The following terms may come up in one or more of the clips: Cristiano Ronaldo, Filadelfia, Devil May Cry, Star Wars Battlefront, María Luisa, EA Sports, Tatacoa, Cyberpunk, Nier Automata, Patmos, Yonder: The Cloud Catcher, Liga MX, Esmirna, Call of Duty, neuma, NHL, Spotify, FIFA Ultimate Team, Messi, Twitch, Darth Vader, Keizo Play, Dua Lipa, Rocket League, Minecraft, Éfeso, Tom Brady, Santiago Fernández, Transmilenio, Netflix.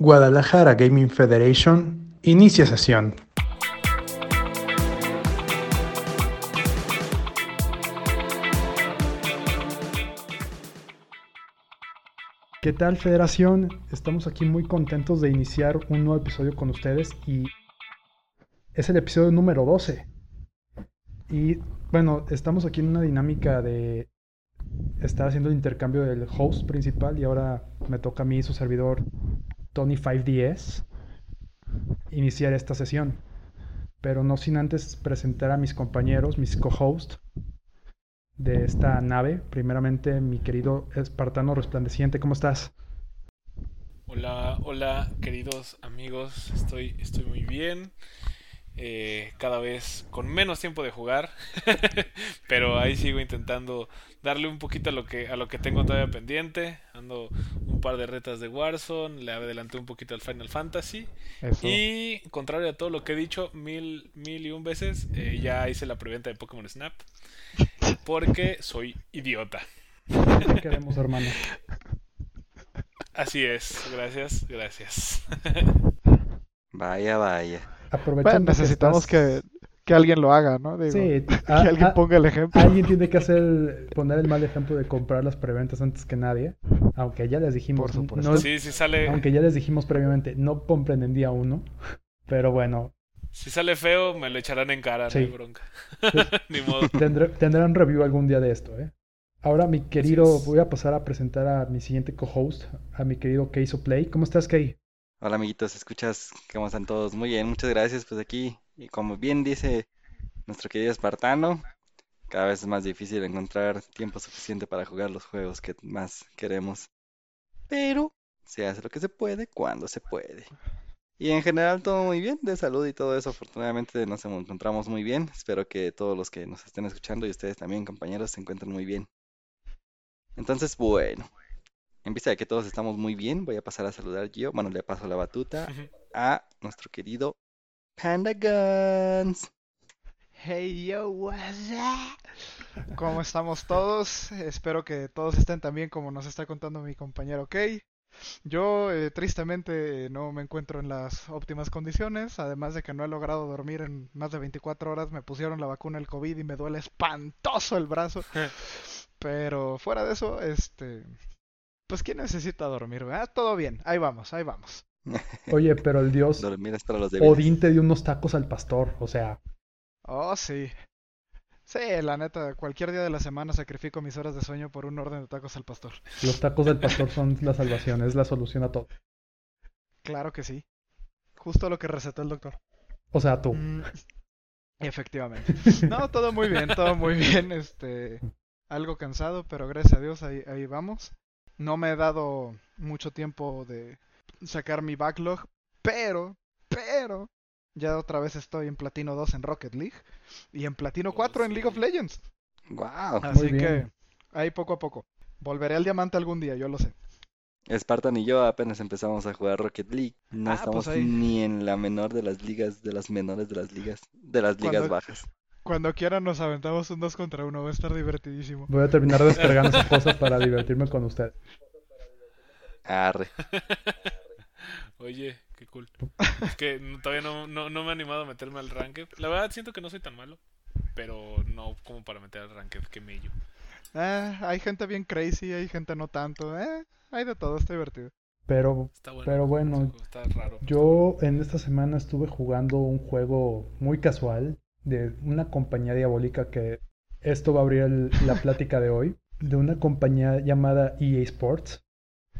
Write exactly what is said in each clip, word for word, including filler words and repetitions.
Guadalajara Gaming Federation inicia sesión. ¿Qué tal, Federación? Estamos aquí muy contentos de iniciar un nuevo episodio con ustedes y es el episodio número doce. Y bueno, estamos aquí en una dinámica de estar haciendo el intercambio del host principal y ahora me toca a mí, su servidor Tony cinco D S, iniciar esta sesión. Pero no sin antes presentar a mis compañeros, mis co-hosts de esta nave. Primeramente, mi querido espartano resplandeciente, ¿cómo estás? Hola, hola, queridos amigos, estoy, estoy muy bien, eh, cada vez con menos tiempo de jugar, pero ahí sigo intentando darle un poquito a lo que a lo que tengo todavía pendiente. Ando un par de retas de Warzone, le adelanté un poquito al Final Fantasy. Eso. Y contrario a todo lo que he dicho mil, mil y un veces, eh, ya hice la preventa de Pokémon Snap. Porque soy idiota. Te queremos, hermano. Así es, gracias, gracias. Vaya, vaya. Bueno, necesitamos que, estás... que, que alguien lo haga, ¿no? Digo, sí, que a, alguien ponga el ejemplo. Alguien tiene que hacer poner el mal ejemplo de comprar las preventas antes que nadie. Aunque ya les dijimos. Por supuesto. No, sí, sí sale... Aunque ya les dijimos previamente, no compren en día uno. Pero bueno. Si sale feo, me lo echarán en cara, sí. No hay bronca. Ni modo. Tendré, tendrán review algún día de esto, ¿eh? Ahora, mi querido, voy a pasar a presentar a mi siguiente co-host, a mi querido Keizo Play. ¿Cómo estás, Kei? Hola, amiguitos, ¿escuchas? ¿Cómo están todos? Muy bien, muchas gracias. Pues aquí, y como bien dice nuestro querido espartano, cada vez es más difícil encontrar tiempo suficiente para jugar los juegos que más queremos. Pero se hace lo que se puede cuando se puede. Y en general todo muy bien, de salud y todo eso, afortunadamente nos encontramos muy bien. Espero que todos los que nos estén escuchando y ustedes también, compañeros, se encuentren muy bien. Entonces, bueno, en vista de que todos estamos muy bien, voy a pasar a saludar yo, bueno, le paso la batuta a nuestro querido Panda Guns. Hey yo, what's up? ¿Cómo estamos todos? Espero que todos estén tan bien como nos está contando mi compañero Kei. Yo, eh, tristemente, no me encuentro en las óptimas condiciones, además de que no he logrado dormir en más de veinticuatro horas, me pusieron la vacuna del COVID y me duele espantoso el brazo, pero fuera de eso, este, pues ¿quién necesita dormir? ¿Verdad? Todo bien, ahí vamos, ahí vamos. Oye, pero el dios Odín te dio unos tacos al pastor, o sea... Oh, sí. Sí, la neta, cualquier día de la semana sacrifico mis horas de sueño por un orden de tacos al pastor. Los tacos del pastor son la salvación, es la solución a todo. Claro que sí. Justo lo que recetó el doctor. O sea, tú. Mm, efectivamente. No, todo muy bien, todo muy bien. Este, algo cansado, pero gracias a Dios ahí, ahí vamos. No me he dado mucho tiempo de sacar mi backlog, pero, pero... ya otra vez estoy en Platino dos en Rocket League y en Platino cuatro en League of Legends. Wow, así muy bien. Que ahí poco a poco. Volveré al diamante algún día, yo lo sé. Spartan y yo apenas empezamos a jugar Rocket League. No ah, estamos pues ahí... ni en la menor de las ligas, de las menores de las ligas, de las ligas cuando, bajas. Cuando quieran nos aventamos un dos contra uno, va a estar divertidísimo. Voy a terminar descargando esas cosas para divertirme con usted. Arre. Oye, qué cool. Es que todavía no, no, no me he animado a meterme al ranked. La verdad siento que no soy tan malo, pero no como para meter al ranked, que mello. Eh, hay gente bien crazy, hay gente no tanto, eh, hay de todo, está divertido. Pero está bueno, pero bueno está raro. Yo en esta semana estuve jugando un juego muy casual de una compañía diabólica que esto va a abrir el, la plática de hoy, de una compañía llamada E A Sports.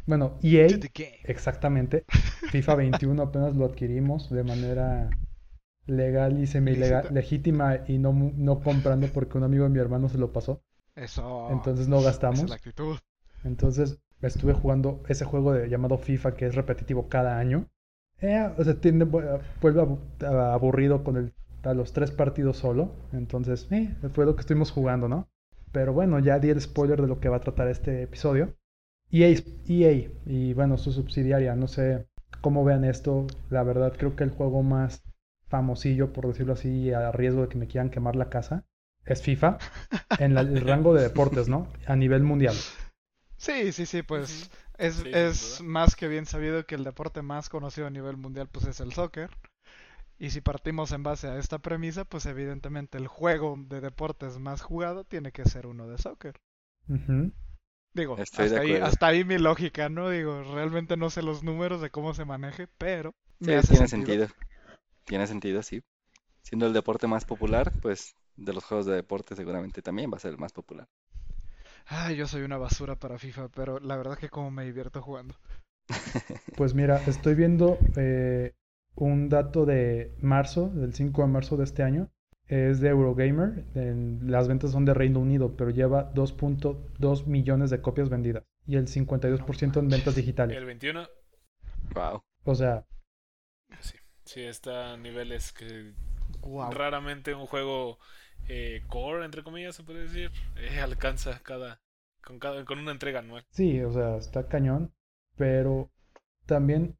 Bueno, E A, exactamente. FIFA veintiuno apenas lo adquirimos de manera legal y semi-legal, legítima y no, no comprando porque un amigo de mi hermano se lo pasó. Eso. Entonces no gastamos. Esa es la actitud. Entonces estuve jugando ese juego de, llamado FIFA, que es repetitivo cada año. Eh, o sea, tiende, vuelve aburrido con el, a los tres partidos solo. Entonces, eh, fue lo que estuvimos jugando, ¿no? Pero bueno, ya di el spoiler de lo que va a tratar este episodio. E A, E A y bueno, su subsidiaria, no sé cómo vean esto, la verdad creo que el juego más famosillo, por decirlo así, a riesgo de que me quieran quemar la casa, es FIFA, en la, el rango de deportes, ¿no? A nivel mundial. Sí, sí, sí, pues uh-huh. es, sí, es más que bien sabido que el deporte más conocido a nivel mundial pues es el soccer. Y si partimos en base a esta premisa, pues evidentemente el juego de deportes más jugado tiene que ser uno de soccer. Uh-huh. Digo, hasta ahí, hasta ahí mi lógica, ¿no? Digo, realmente no sé los números de cómo se maneje, pero sí, me hace tiene sentido. sentido. Tiene sentido, sí. Siendo el deporte más popular, pues de los juegos de deporte seguramente también va a ser el más popular. Ah, yo soy una basura para FIFA, pero la verdad que como me divierto jugando. Pues mira, estoy viendo... Eh... un dato de marzo, del cinco de marzo de este año, es de Eurogamer. En, las ventas son de Reino Unido, pero lleva dos punto dos millones de copias vendidas y el cincuenta y dos por ciento en ventas digitales. El veintiuno. Wow. O sea, sí, sí está a niveles que wow. Raramente un juego eh, core, entre comillas, se puede decir, eh, alcanza cada con cada con una entrega anual. Sí, o sea, está cañón, pero también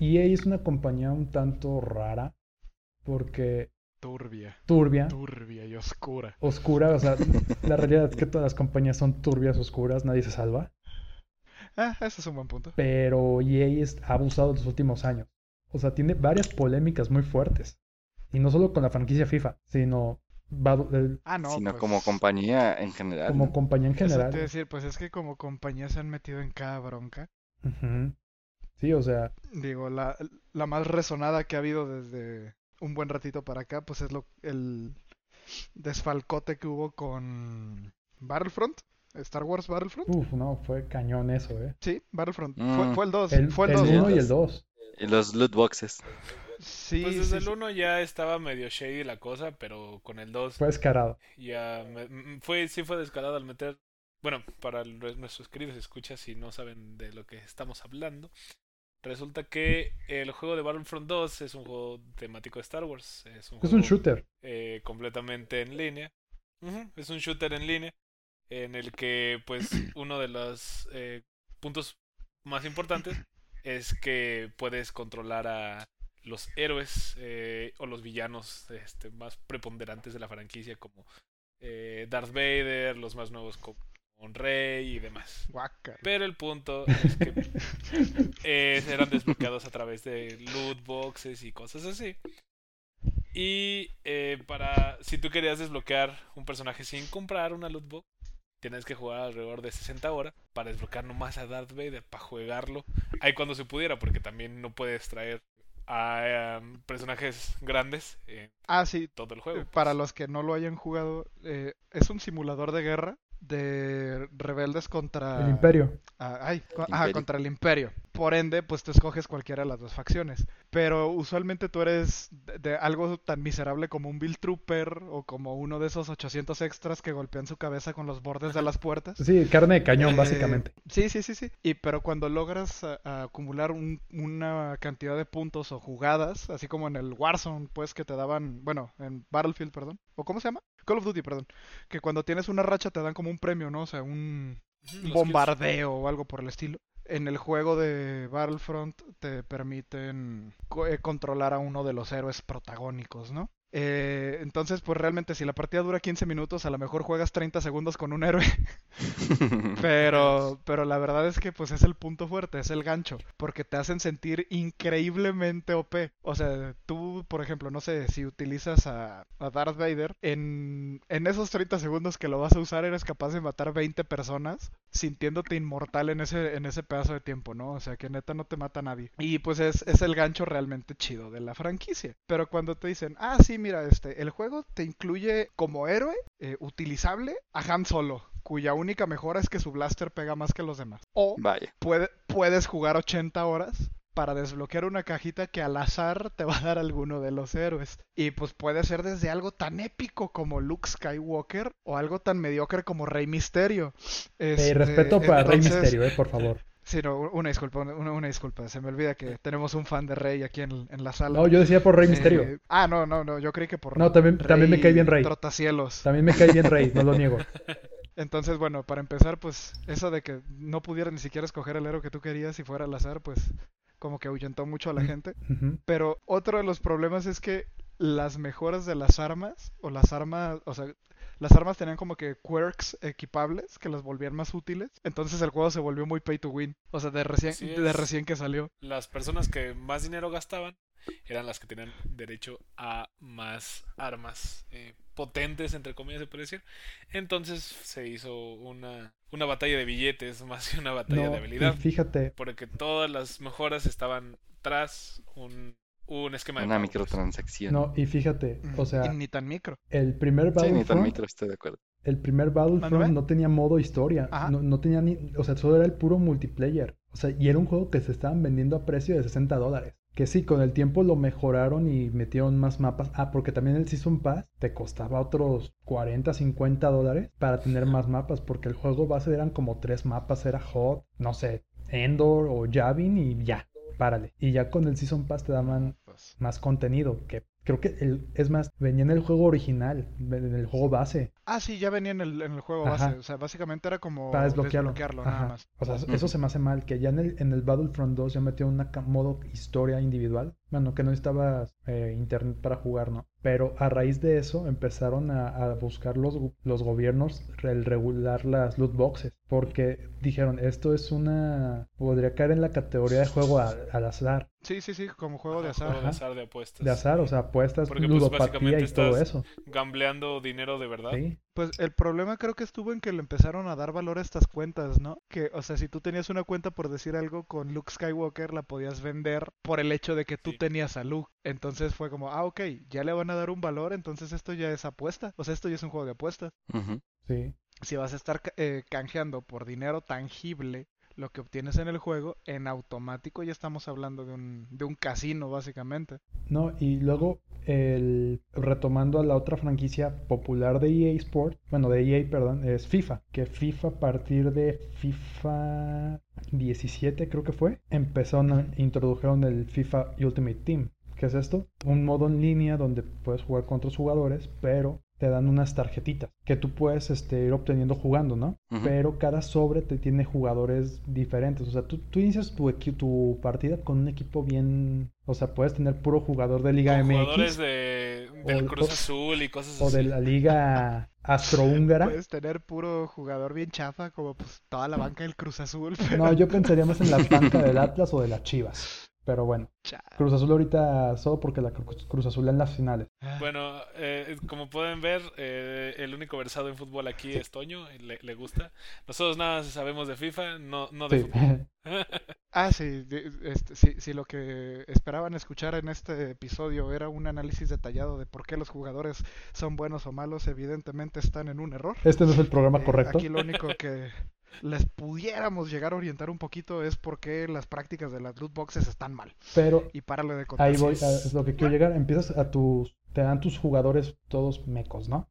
E A es una compañía un tanto rara porque... Turbia. Turbia. Turbia y oscura. Oscura, o sea, la realidad es que todas las compañías son turbias, oscuras, nadie se salva. Ah, ese es un buen punto. Pero E A ha abusado en los últimos años. O sea, tiene varias polémicas muy fuertes. Y no solo con la franquicia FIFA, sino... Ah, no, sino pues, como compañía en general. Como ¿no? compañía en general. Es decir, pues es que como compañía se han metido en cada bronca. Ajá. Uh-huh. Sí, o sea... Digo, la, la más resonada que ha habido desde un buen ratito para acá, pues es lo el desfalcote que hubo con Battlefront, Star Wars Battlefront. Uf, no, fue cañón eso, ¿eh? Sí, Battlefront. Mm. Fue, fue el dos. El, fue el, el dos. uno y el dos. Y los loot boxes. Sí, pues desde sí, el uno ya estaba medio shady la cosa, pero con el dos... Fue descarado. Ya me, fue, sí fue descarado al meter... Bueno, para nuestros queridos escuchas, si no saben de lo que estamos hablando... Resulta que el juego de Battlefront dos es un juego temático de Star Wars. Es un, es juego, un shooter. Eh, completamente en línea. Uh-huh. Es un shooter en línea. En el que, pues, uno de los eh, puntos más importantes es que puedes controlar a los héroes eh, o los villanos este, más preponderantes de la franquicia, como eh, Darth Vader, los más nuevos como un rey y demás. Guaca. Pero el punto es que eh, eran desbloqueados a través de loot boxes y cosas así. Y eh, para si tú querías desbloquear un personaje sin comprar una loot box, tienes que jugar alrededor de sesenta horas para desbloquear nomás a Darth Vader, para jugarlo ahí cuando se pudiera, porque también no puedes traer a um, personajes grandes en ah, sí. todo el juego. Pues. Para los que no lo hayan jugado, eh, es un simulador de guerra de rebeldes contra el imperio. Ah, ay, co- imperio. Ajá, contra el imperio. Por ende, pues tú escoges cualquiera de las dos facciones. Pero usualmente tú eres de, de algo tan miserable como un Bill Trooper o como uno de esos ochocientos extras que golpean su cabeza con los bordes de las puertas. Sí, carne de cañón, eh, básicamente. Sí, sí, sí, sí. Y pero cuando logras a, a acumular un, una cantidad de puntos o jugadas, así como en el Warzone, pues que te daban, bueno, en Battlefield, perdón, o ¿cómo se llama? Call of Duty, perdón, que cuando tienes una racha te dan como un premio, ¿no? O sea, un Los bombardeo kills. O algo por el estilo. En el juego de Battlefront te permiten co- controlar a uno de los héroes protagónicos, ¿no? Eh, entonces, pues realmente si la partida dura quince minutos, a lo mejor juegas treinta segundos con un héroe. pero pero la verdad es que pues es el punto fuerte, es el gancho, porque te hacen sentir increíblemente O P. O sea, tú, por ejemplo, no sé, si utilizas a, a Darth Vader, en, en esos treinta segundos que lo vas a usar eres capaz de matar veinte personas sintiéndote inmortal en ese, en ese pedazo de tiempo, ¿no? O sea, que neta no te mata nadie. Y pues es, es el gancho realmente chido de la franquicia. Pero cuando te dicen, ah, sí, mira, este, el juego te incluye como héroe eh, utilizable a Han Solo, cuya única mejora es que su blaster pega más que los demás. O puede, puedes jugar ochenta horas para desbloquear una cajita que al azar te va a dar alguno de los héroes. Y pues puede ser desde algo tan épico como Luke Skywalker o algo tan mediocre como Rey Mysterio. Este, eh, respeto para entonces... Rey Mysterio, eh, por favor. Sí, no, una disculpa, una, una disculpa. Se me olvida que tenemos un fan de Rey aquí en, en la sala. No, yo decía por Rey Mysterio. Eh, ah, no, no, no, yo creí que por No, también, Rey también me cae bien Rey. Trotacielos. También me cae bien Rey, no lo niego. Entonces, bueno, para empezar, pues, eso de que no pudiera ni siquiera escoger el héroe que tú querías si fuera al azar, pues, como que ahuyentó mucho a la gente. Uh-huh. Pero otro de los problemas es que las mejoras de las armas, o las armas, o sea... las armas tenían como que quirks equipables que las volvían más útiles. Entonces el juego se volvió muy pay to win. O sea, de recién, sí, de recién que salió. Las personas que más dinero gastaban eran las que tenían derecho a más armas eh, potentes, entre comillas, se puede decir. Entonces se hizo una, una batalla de billetes más que una batalla no, de habilidad. Fíjate. Porque todas las mejoras estaban tras un, un esquema de... Una pagos. Microtransacción. No, y fíjate, o sea... Y ni tan micro. El primer Battlefront... Sí, ni tan micro, estoy de acuerdo. El primer Battlefront no tenía modo historia. No, no tenía ni... O sea, solo era el puro multiplayer. O sea, y era un juego que se estaban vendiendo a precio de sesenta dólares. Que sí, con el tiempo lo mejoraron y metieron más mapas. Ah, porque también el Season Pass te costaba otros cuarenta, cincuenta dólares para tener más mapas. Porque el juego base eran como tres mapas. Era Hot, no sé, Endor o Yavin y ya, párale. Y ya con el Season Pass te daban más contenido. Que creo que, el, es más, venía en el juego original, en el juego base. Ah, sí, ya venía en el, en el juego base. Ajá. O sea, básicamente era como para desbloquearlo, desbloquearlo nada más. O sea, mm. eso se me hace mal, que ya en el, en el Battlefront dos ya metió un modo historia individual. Bueno, que no necesitabas eh, internet para jugar, ¿no? Pero a raíz de eso empezaron a, a buscar los, los gobiernos el regular las loot boxes. Porque dijeron, esto es una... Podría caer en la categoría de juego a, al azar. Sí, sí, sí, como juego de azar. Juego de azar, de apuestas. De azar, o sea, apuestas, porque, ludopatía pues, y estás todo eso. Gambleando dinero de verdad. Sí. Pues el problema creo que estuvo en que le empezaron a dar valor a estas cuentas, ¿no? Que, o sea, si tú tenías una cuenta, por decir algo, con Luke Skywalker, la podías vender por el hecho de que tú sí. tenías a Luke. Entonces fue como, ah, ok, ya le van a dar un valor, entonces esto ya es apuesta. O sea, esto ya es un juego de apuestas. Uh-huh. Sí. Si vas a estar eh, canjeando por dinero tangible lo que obtienes en el juego, en automático ya estamos hablando de un, de un casino, básicamente. No, y luego, el retomando a la otra franquicia popular de E A Sports, bueno, de E A, perdón, es FIFA. Que FIFA, a partir de FIFA diecisiete, creo que fue, empezaron, introdujeron el FIFA Ultimate Team. ¿Qué es esto? Un modo en línea donde puedes jugar con otros jugadores, pero... te dan unas tarjetitas que tú puedes este, ir obteniendo jugando, ¿no? Uh-huh. Pero cada sobre te tiene jugadores diferentes. O sea, tú, tú inicias tu, equi- tu partida con un equipo bien... O sea, puedes tener puro jugador de Liga M X. Jugadores de, del o, Cruz Azul y cosas así. O de la Liga Astrohúngara. Puedes tener puro jugador bien chafa, como pues toda la banca del Cruz Azul. Pero... No, yo pensaría más en la banca del Atlas o de las Chivas. Pero bueno, Cruz Azul ahorita solo porque la Cruz Azul en las finales. Bueno, eh, como pueden ver, eh, el único versado en fútbol aquí sí. es Toño, le, le gusta. Nosotros nada sabemos de FIFA, no, no de sí. fútbol. Ah, sí, este, sí, sí, lo que esperaban escuchar en este episodio era un análisis detallado de por qué los jugadores son buenos o malos, evidentemente están en un error. Este no es el programa eh, correcto. Aquí lo único que... les pudiéramos llegar a orientar un poquito es porque las prácticas de las loot boxes están mal. Pero y párale de contar. Ahí voy, a, es lo que quiero llegar. Empiezas a tus... Te dan tus jugadores todos mecos, ¿no?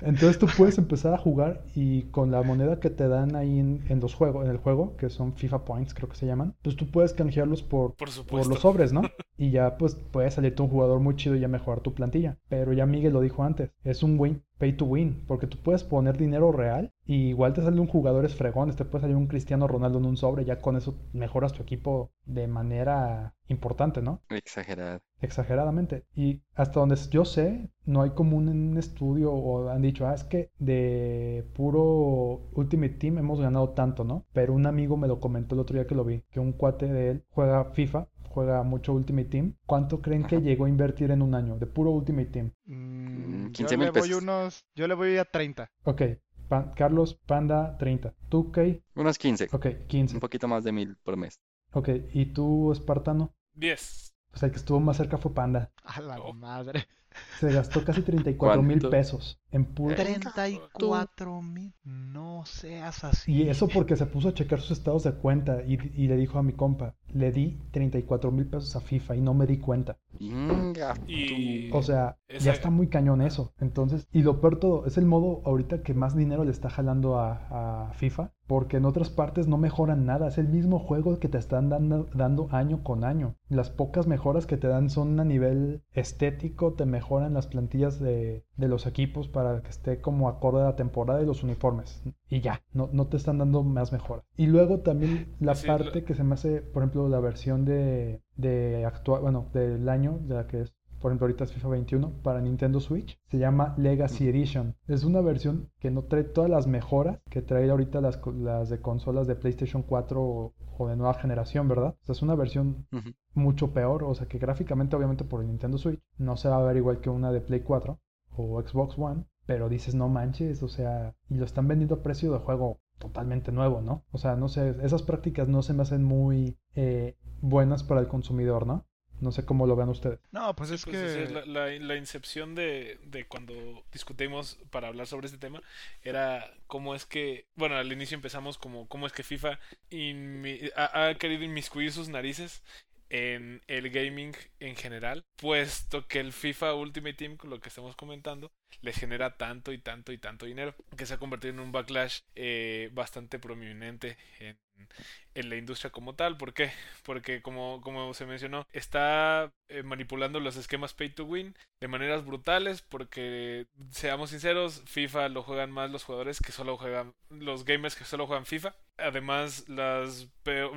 Entonces tú puedes empezar a jugar y con la moneda que te dan ahí en, en los juegos, en el juego, que son FIFA Points, creo que se llaman, pues tú puedes canjearlos por, por, por los sobres, ¿no? Y ya pues puede salirte un jugador muy chido y ya mejorar tu plantilla. Pero ya Miguel lo dijo antes, es un win, pay to win, porque tú puedes poner dinero real y igual te sale un jugador esfregón, te puede salir un Cristiano Ronaldo en un sobre, ya con eso mejoras tu equipo de manera importante, ¿no? Exagerado. Exageradamente. Y hasta donde yo sé, no hay como un estudio o han dicho, ah, es que de puro Ultimate Team hemos ganado tanto, ¿no? Pero un amigo me lo comentó el otro día que lo vi, que un cuate de él juega FIFA, juega mucho Ultimate Team. ¿Cuánto creen que llegó a invertir en un año de puro Ultimate Team? Mm, quince mil pesos. Voy unos, yo le voy a treinta. Ok. Pan, Carlos, Panda, treinta. ¿Tú, Kay? Unos quince. Ok, quince. Un poquito más de mil por mes. Ok, ¿y tú, Espartano? diez. O sea, el que estuvo más cerca fue Panda. A la oh. madre. Se gastó casi treinta y cuatro mil pesos en puro. treinta y cuatro mil. No seas así. Y eso porque se puso a checar sus estados de cuenta y, y le dijo a mi compa, le di treinta y cuatro mil pesos a FIFA y no me di cuenta. Y... O sea, esa... ya está muy cañón eso. Entonces, y lo peor todo, es el modo ahorita que más dinero le está jalando a, a FIFA, porque en otras partes no mejoran nada. Es el mismo juego que te están dando, dando año con año. Las pocas mejoras que te dan son a nivel estético, te mejoran las plantillas de, de los equipos para que esté como acorde a la temporada y los uniformes. Y ya, no, no te están dando más mejora. Y luego también la sí, parte lo... que se me hace, por ejemplo, la versión de, de actual, bueno, del año, de la que es por ejemplo ahorita es FIFA veintiuno, para Nintendo Switch, se llama Legacy Edition. Es una versión que no trae todas las mejoras que trae ahorita las, las de consolas de PlayStation cuatro o, o de nueva generación, ¿verdad? O sea, es una versión uh-huh. mucho peor, o sea que gráficamente obviamente por el Nintendo Switch no se va a ver igual que una de Play cuatro o Xbox One, pero dices no manches, o sea, y lo están vendiendo a precio de juego totalmente nuevo, ¿no? O sea, no sé, esas prácticas no se me hacen muy eh, buenas para el consumidor, ¿no? No sé cómo lo vean ustedes. No, pues es sí, pues, que... Es la, la, la incepción de, de cuando discutimos para hablar sobre este tema era cómo es que... Bueno, al inicio empezamos como cómo es que FIFA inmi- ha, ha querido inmiscuir sus narices en el gaming en general, puesto que el FIFA Ultimate Team, lo que estamos comentando, les genera tanto y tanto y tanto dinero, que se ha convertido en un backlash eh, bastante prominente en, en la industria como tal. ¿Por qué? Porque como, como se mencionó, está eh, manipulando los esquemas pay to win de maneras brutales, porque seamos sinceros, FIFA lo juegan más los jugadores que solo juegan, los gamers que solo juegan FIFA. Además, las,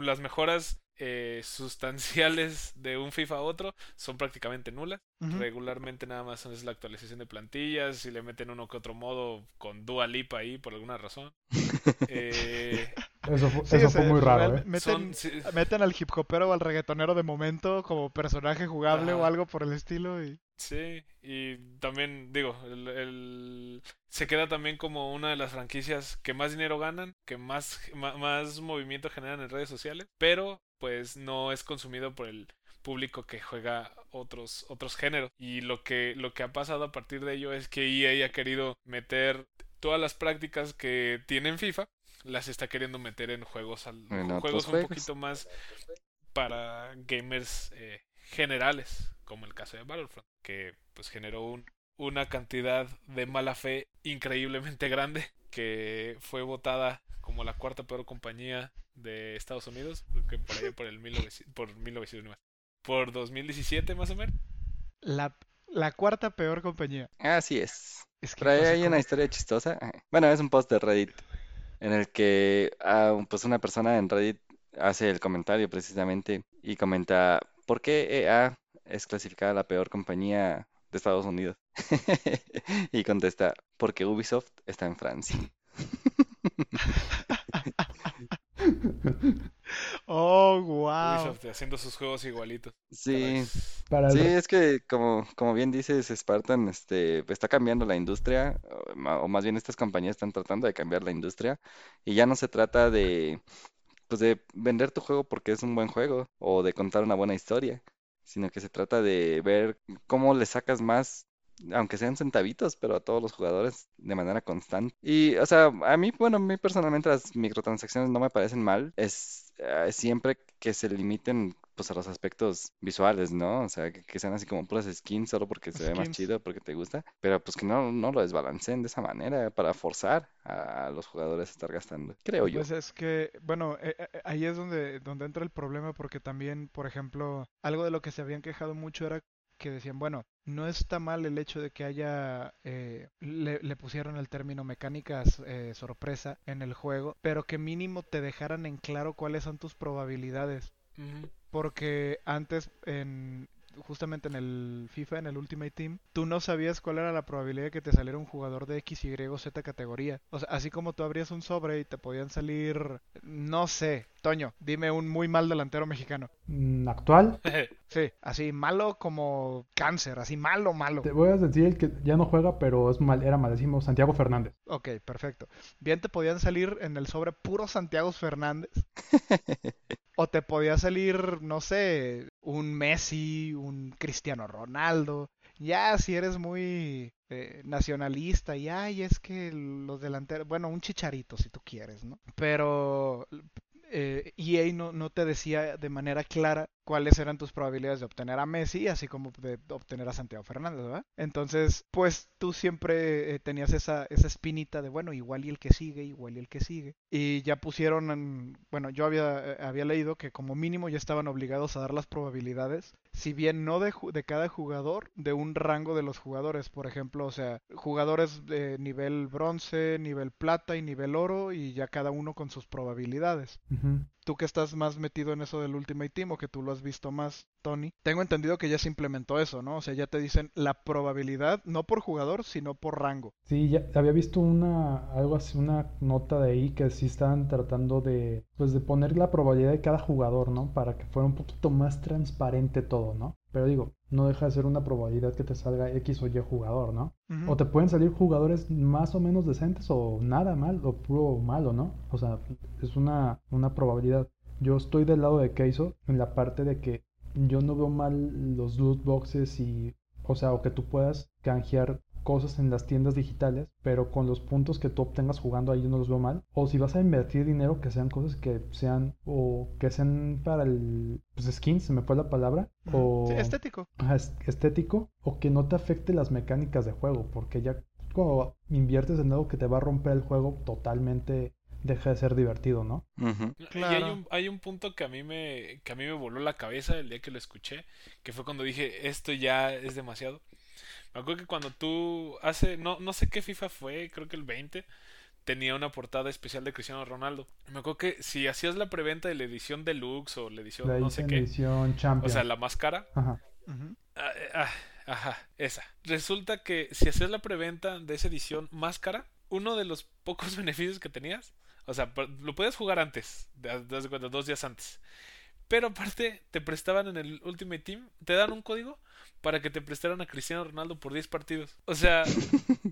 las mejoras Eh, sustanciales de un FIFA a otro son prácticamente nulas. Uh-huh. Regularmente nada más es la actualización de plantillas, si le meten uno que otro modo con Dua Lipa ahí por alguna razón. eh... Eso fue, sí, eso fue muy raro, real, ¿eh? Meten, Son, sí. meten al hip hopero o al reggaetonero de momento como personaje jugable, ajá, o algo por el estilo y... Sí, y también, digo, el, el... se queda también como una de las franquicias que más dinero ganan, que más, más, más movimiento generan en redes sociales, pero pues no es consumido por el público que juega otros, otros géneros. Y lo que, lo que ha pasado a partir de ello es que E A ha querido meter todas las prácticas que tiene en FIFA, las está queriendo meter en juegos al, en juegos un poquito más para gamers eh, generales, como el caso de Battlefront, que pues generó un, una cantidad de mala fe increíblemente grande, que fue votada como la cuarta peor compañía de Estados Unidos, que por allá por el mil novecientos, por, mil novecientos, por dos mil diecisiete más o menos. La, la cuarta peor compañía. Así es. Es que trae ahí como... una historia chistosa. Bueno, es un post de Reddit en el que ah, pues una persona en Reddit hace el comentario precisamente y comenta ¿por qué E A es clasificada la peor compañía de Estados Unidos? Y contesta, porque Ubisoft está en Francia. Oh, wow. Ubisoft haciendo sus juegos igualitos. Sí, para el... sí, es que como, como bien dices, Spartan, este, está cambiando la industria, o más bien estas compañías están tratando de cambiar la industria, y ya no se trata de, pues, de vender tu juego porque es un buen juego, o de contar una buena historia, sino que se trata de ver cómo le sacas más, aunque sean centavitos, pero a todos los jugadores de manera constante. Y, o sea, a mí, bueno, a mí personalmente las microtransacciones no me parecen mal, es uh, siempre que se limiten, pues, a los aspectos visuales, ¿no? O sea, que, que sean así como puras skins solo porque se skins. ve más chido, porque te gusta, pero pues que no, no lo desbalanceen de esa manera para forzar a los jugadores a estar gastando, creo yo. Pues es que, bueno, eh, eh, ahí es donde, donde entra el problema, porque también, por ejemplo, algo de lo que se habían quejado mucho era que decían, bueno, no está mal el hecho de que haya, eh, le, le pusieron el término mecánicas eh, sorpresa en el juego, pero que mínimo te dejaran en claro cuáles son tus probabilidades. Uh-huh. Porque antes, en justamente en el FIFA, en el Ultimate Team, tú no sabías cuál era la probabilidad de que te saliera un jugador de X, Y o Z categoría. O sea, así como tú abrías un sobre y te podían salir, no sé, Toño, dime un muy mal delantero mexicano. ¿Actual? Sí, así malo como cáncer, así malo, malo. Te voy a decir el que ya no juega, pero es mal, era malísimo, Santiago Fernández. Ok, perfecto. Bien, te podían salir en el sobre puro Santiago Fernández. O te podía salir, no sé, un Messi, un Cristiano Ronaldo. Ya, si eres muy eh, nacionalista, y ay, es que los delanteros... Bueno, un Chicharito, si tú quieres, ¿no? Pero eh, E A no, no te decía de manera clara cuáles eran tus probabilidades de obtener a Messi, así como de obtener a Santiago Fernández, ¿verdad? Entonces, pues tú siempre eh, tenías esa, esa espinita de, bueno, igual y el que sigue, igual y el que sigue. Y ya pusieron, en, bueno, yo había, había leído que como mínimo ya estaban obligados a dar las probabilidades, si bien no de, de cada jugador, de un rango de los jugadores. Por ejemplo, o sea, jugadores de nivel bronce, nivel plata y nivel oro, y ya cada uno con sus probabilidades. Uh-huh. tú que estás más metido en eso del Ultimate Team o que tú lo has visto más, Tony, tengo entendido que ya se implementó eso, ¿no? O sea, ya te dicen la probabilidad, no por jugador, sino por rango. Sí, ya había visto una, algo así, una nota de ahí que sí estaban tratando de, pues, de poner la probabilidad de cada jugador, ¿no? Para que fuera un poquito más transparente todo, ¿no? Pero digo, no deja de ser una probabilidad que te salga X o Y jugador, ¿no? Uh-huh. O te pueden salir jugadores más o menos decentes o nada mal, o puro malo, ¿no? O sea, es una, una probabilidad. Yo estoy del lado de Keizo en la parte de que yo no veo mal los loot boxes y... O sea, o que tú puedas canjear cosas en las tiendas digitales, pero con los puntos que tú obtengas jugando ahí yo no los veo mal. O si vas a invertir dinero, que sean cosas que sean... O que sean para el... Pues skins, se me fue la palabra. O... Sí, estético. Estético. O que no te afecte las mecánicas de juego, porque ya cuando inviertes en algo que te va a romper el juego totalmente... deja de ser divertido, ¿no? Uh-huh. Claro. Y hay un, hay un punto que a mí me que a mí me voló la cabeza el día que lo escuché, que fue cuando dije, esto ya es demasiado. Me acuerdo que cuando tú hace no no sé qué FIFA fue, creo que el veinte, tenía una portada especial de Cristiano Ronaldo. Me acuerdo que si hacías la preventa de la edición deluxe o la edición la no sé qué, edición Champions, o sea, la más cara. Ajá. Uh-huh. Ah, ah, ajá, esa. Resulta que si hacías la preventa de esa edición más cara, uno de los pocos beneficios que tenías, o sea, lo podías jugar antes, dos días antes. Pero aparte, te prestaban en el Ultimate Team, te dan un código para que te prestaran a Cristiano Ronaldo por diez partidos. O sea...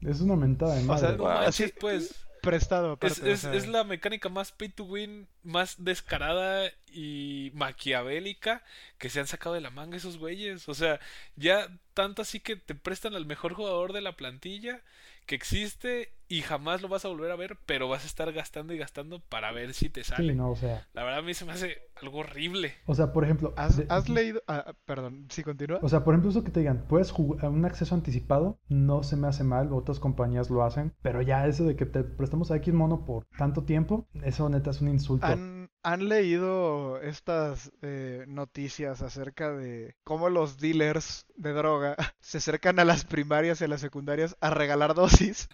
es una mentada de madre. O sea, no manches, pues... prestado aparte, es, es, o sea... es la mecánica más pay to win, más descarada y maquiavélica que se han sacado de la manga esos güeyes. O sea, ya tanto así que te prestan al mejor jugador de la plantilla que existe y jamás lo vas a volver a ver, pero vas a estar gastando y gastando para ver si te sale. Sí, no, o sea... la verdad a mí se me hace algo horrible. O sea, por ejemplo, has, de... has leído ah, perdón, ¿sí continúa? O sea, por ejemplo, eso que te digan, puedes jugar un acceso anticipado, no se me hace mal, otras compañías lo hacen, pero ya eso de que te prestamos a X mono por tanto tiempo, eso neta es un insulto. ¿Han, han leído estas eh, noticias acerca de cómo los dealers de droga se acercan a las primarias y a las secundarias a regalar dosis?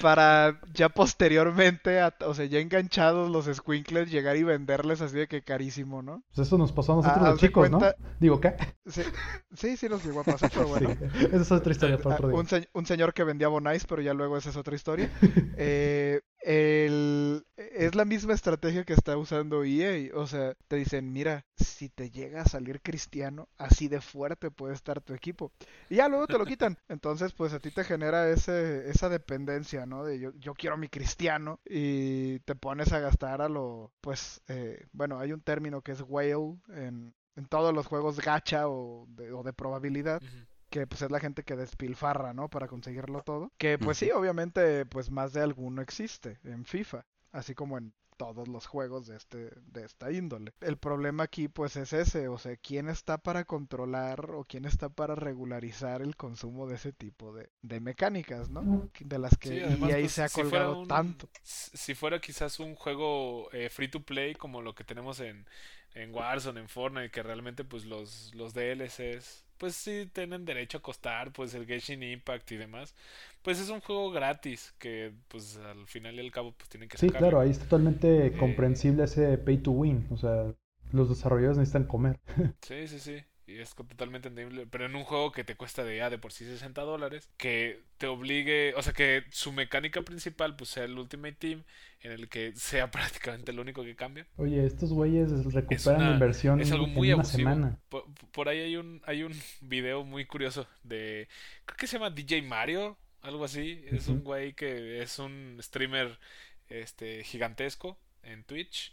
Para ya posteriormente, a, o sea, ya enganchados los escuincles, llegar y venderles así de que carísimo, ¿no? Pues eso nos pasó a nosotros ah, los chicos, cuenta... ¿no? Digo, ¿qué? Sí, sí, sí nos llegó a pasar, pero bueno. Sí. Esa es otra historia para otro día. Un, se- un señor que vendía Bonais, pero ya luego esa es otra historia. Eh... El... Es la misma estrategia que está usando E A. O sea, te dicen, mira, si te llega a salir Cristiano, así de fuerte puede estar tu equipo. Y ya luego te lo quitan. Entonces, pues a ti te genera ese esa dependencia, ¿no? De yo, yo quiero mi Cristiano. Y te pones a gastar a lo... Pues, eh, bueno, hay un término que es whale en, en todos los juegos gacha o de, o de probabilidad. Uh-huh. Que pues es la gente que despilfarra, ¿no? Para conseguirlo todo. Que pues sí, obviamente, pues más de alguno existe en FIFA. Así como en todos los juegos de este de esta índole. El problema aquí pues es ese. O sea, ¿quién está para controlar o quién está para regularizar el consumo de ese tipo de, de mecánicas, ¿no? De las que sí, además, E A pues, se ha colgado si un, tanto. Si fuera quizás un juego eh, free to play como lo que tenemos en, en Warzone, en Fortnite, que realmente pues los, los D L Cs... pues sí tienen derecho a costar, pues el Genshin Impact y demás, pues es un juego gratis que pues al final y al cabo pues tienen que sacarlo. Sí, claro, ahí es totalmente eh... comprensible ese pay to win, o sea, los desarrolladores necesitan comer. Sí, sí, sí, y es totalmente entendible, pero en un juego que te cuesta de ya de por sí sesenta dólares, que te obligue, o sea, que su mecánica principal pues sea el Ultimate Team, en el que sea prácticamente lo único que cambia. Oye, estos güeyes recuperan una, inversión es algo muy en abusivo. Una semana. Por, por ahí hay un hay un video muy curioso de, creo que se llama D J Mario, algo así. Uh-huh. Es un güey que es un streamer este gigantesco en Twitch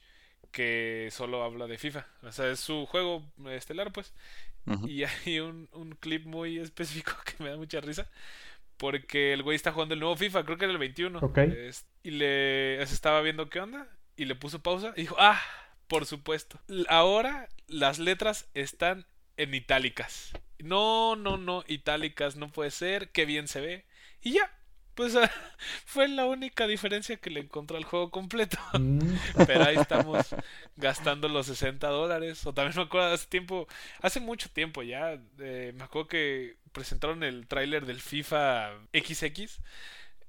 que solo habla de FIFA. O sea, es su juego estelar, pues. Uh-huh. Y hay un, un clip muy específico que me da mucha risa. Porque el güey está jugando el nuevo FIFA, creo que era el veintiuno. Okay. Es, y le estaba viendo qué onda y le puso pausa y dijo, ah, por supuesto. Ahora las letras están en itálicas. No, no, no, itálicas, no puede ser, qué bien se ve. Y ya, pues ah, fue la única diferencia que le encontró al juego completo. Mm. Pero ahí estamos gastando los sesenta dólares. O también me acuerdo hace tiempo, hace mucho tiempo ya, eh, me acuerdo que presentaron el tráiler del FIFA equis equis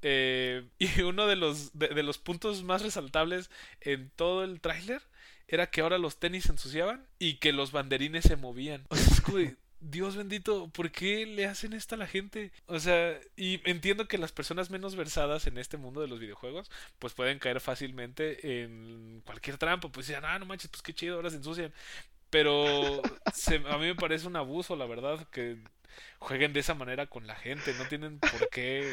Eh, y uno de los, de, de los puntos más resaltables en todo el tráiler era que ahora los tenis se ensuciaban y que los banderines se movían. O sea, es como de, Dios bendito, ¿por qué le hacen esto a la gente? O sea, y entiendo que las personas menos versadas en este mundo de los videojuegos pues pueden caer fácilmente en cualquier trampa. Pues dirán, ah, no manches, pues qué chido, ahora se ensucian. Pero se, a mí me parece un abuso, la verdad, que jueguen de esa manera con la gente. No tienen por qué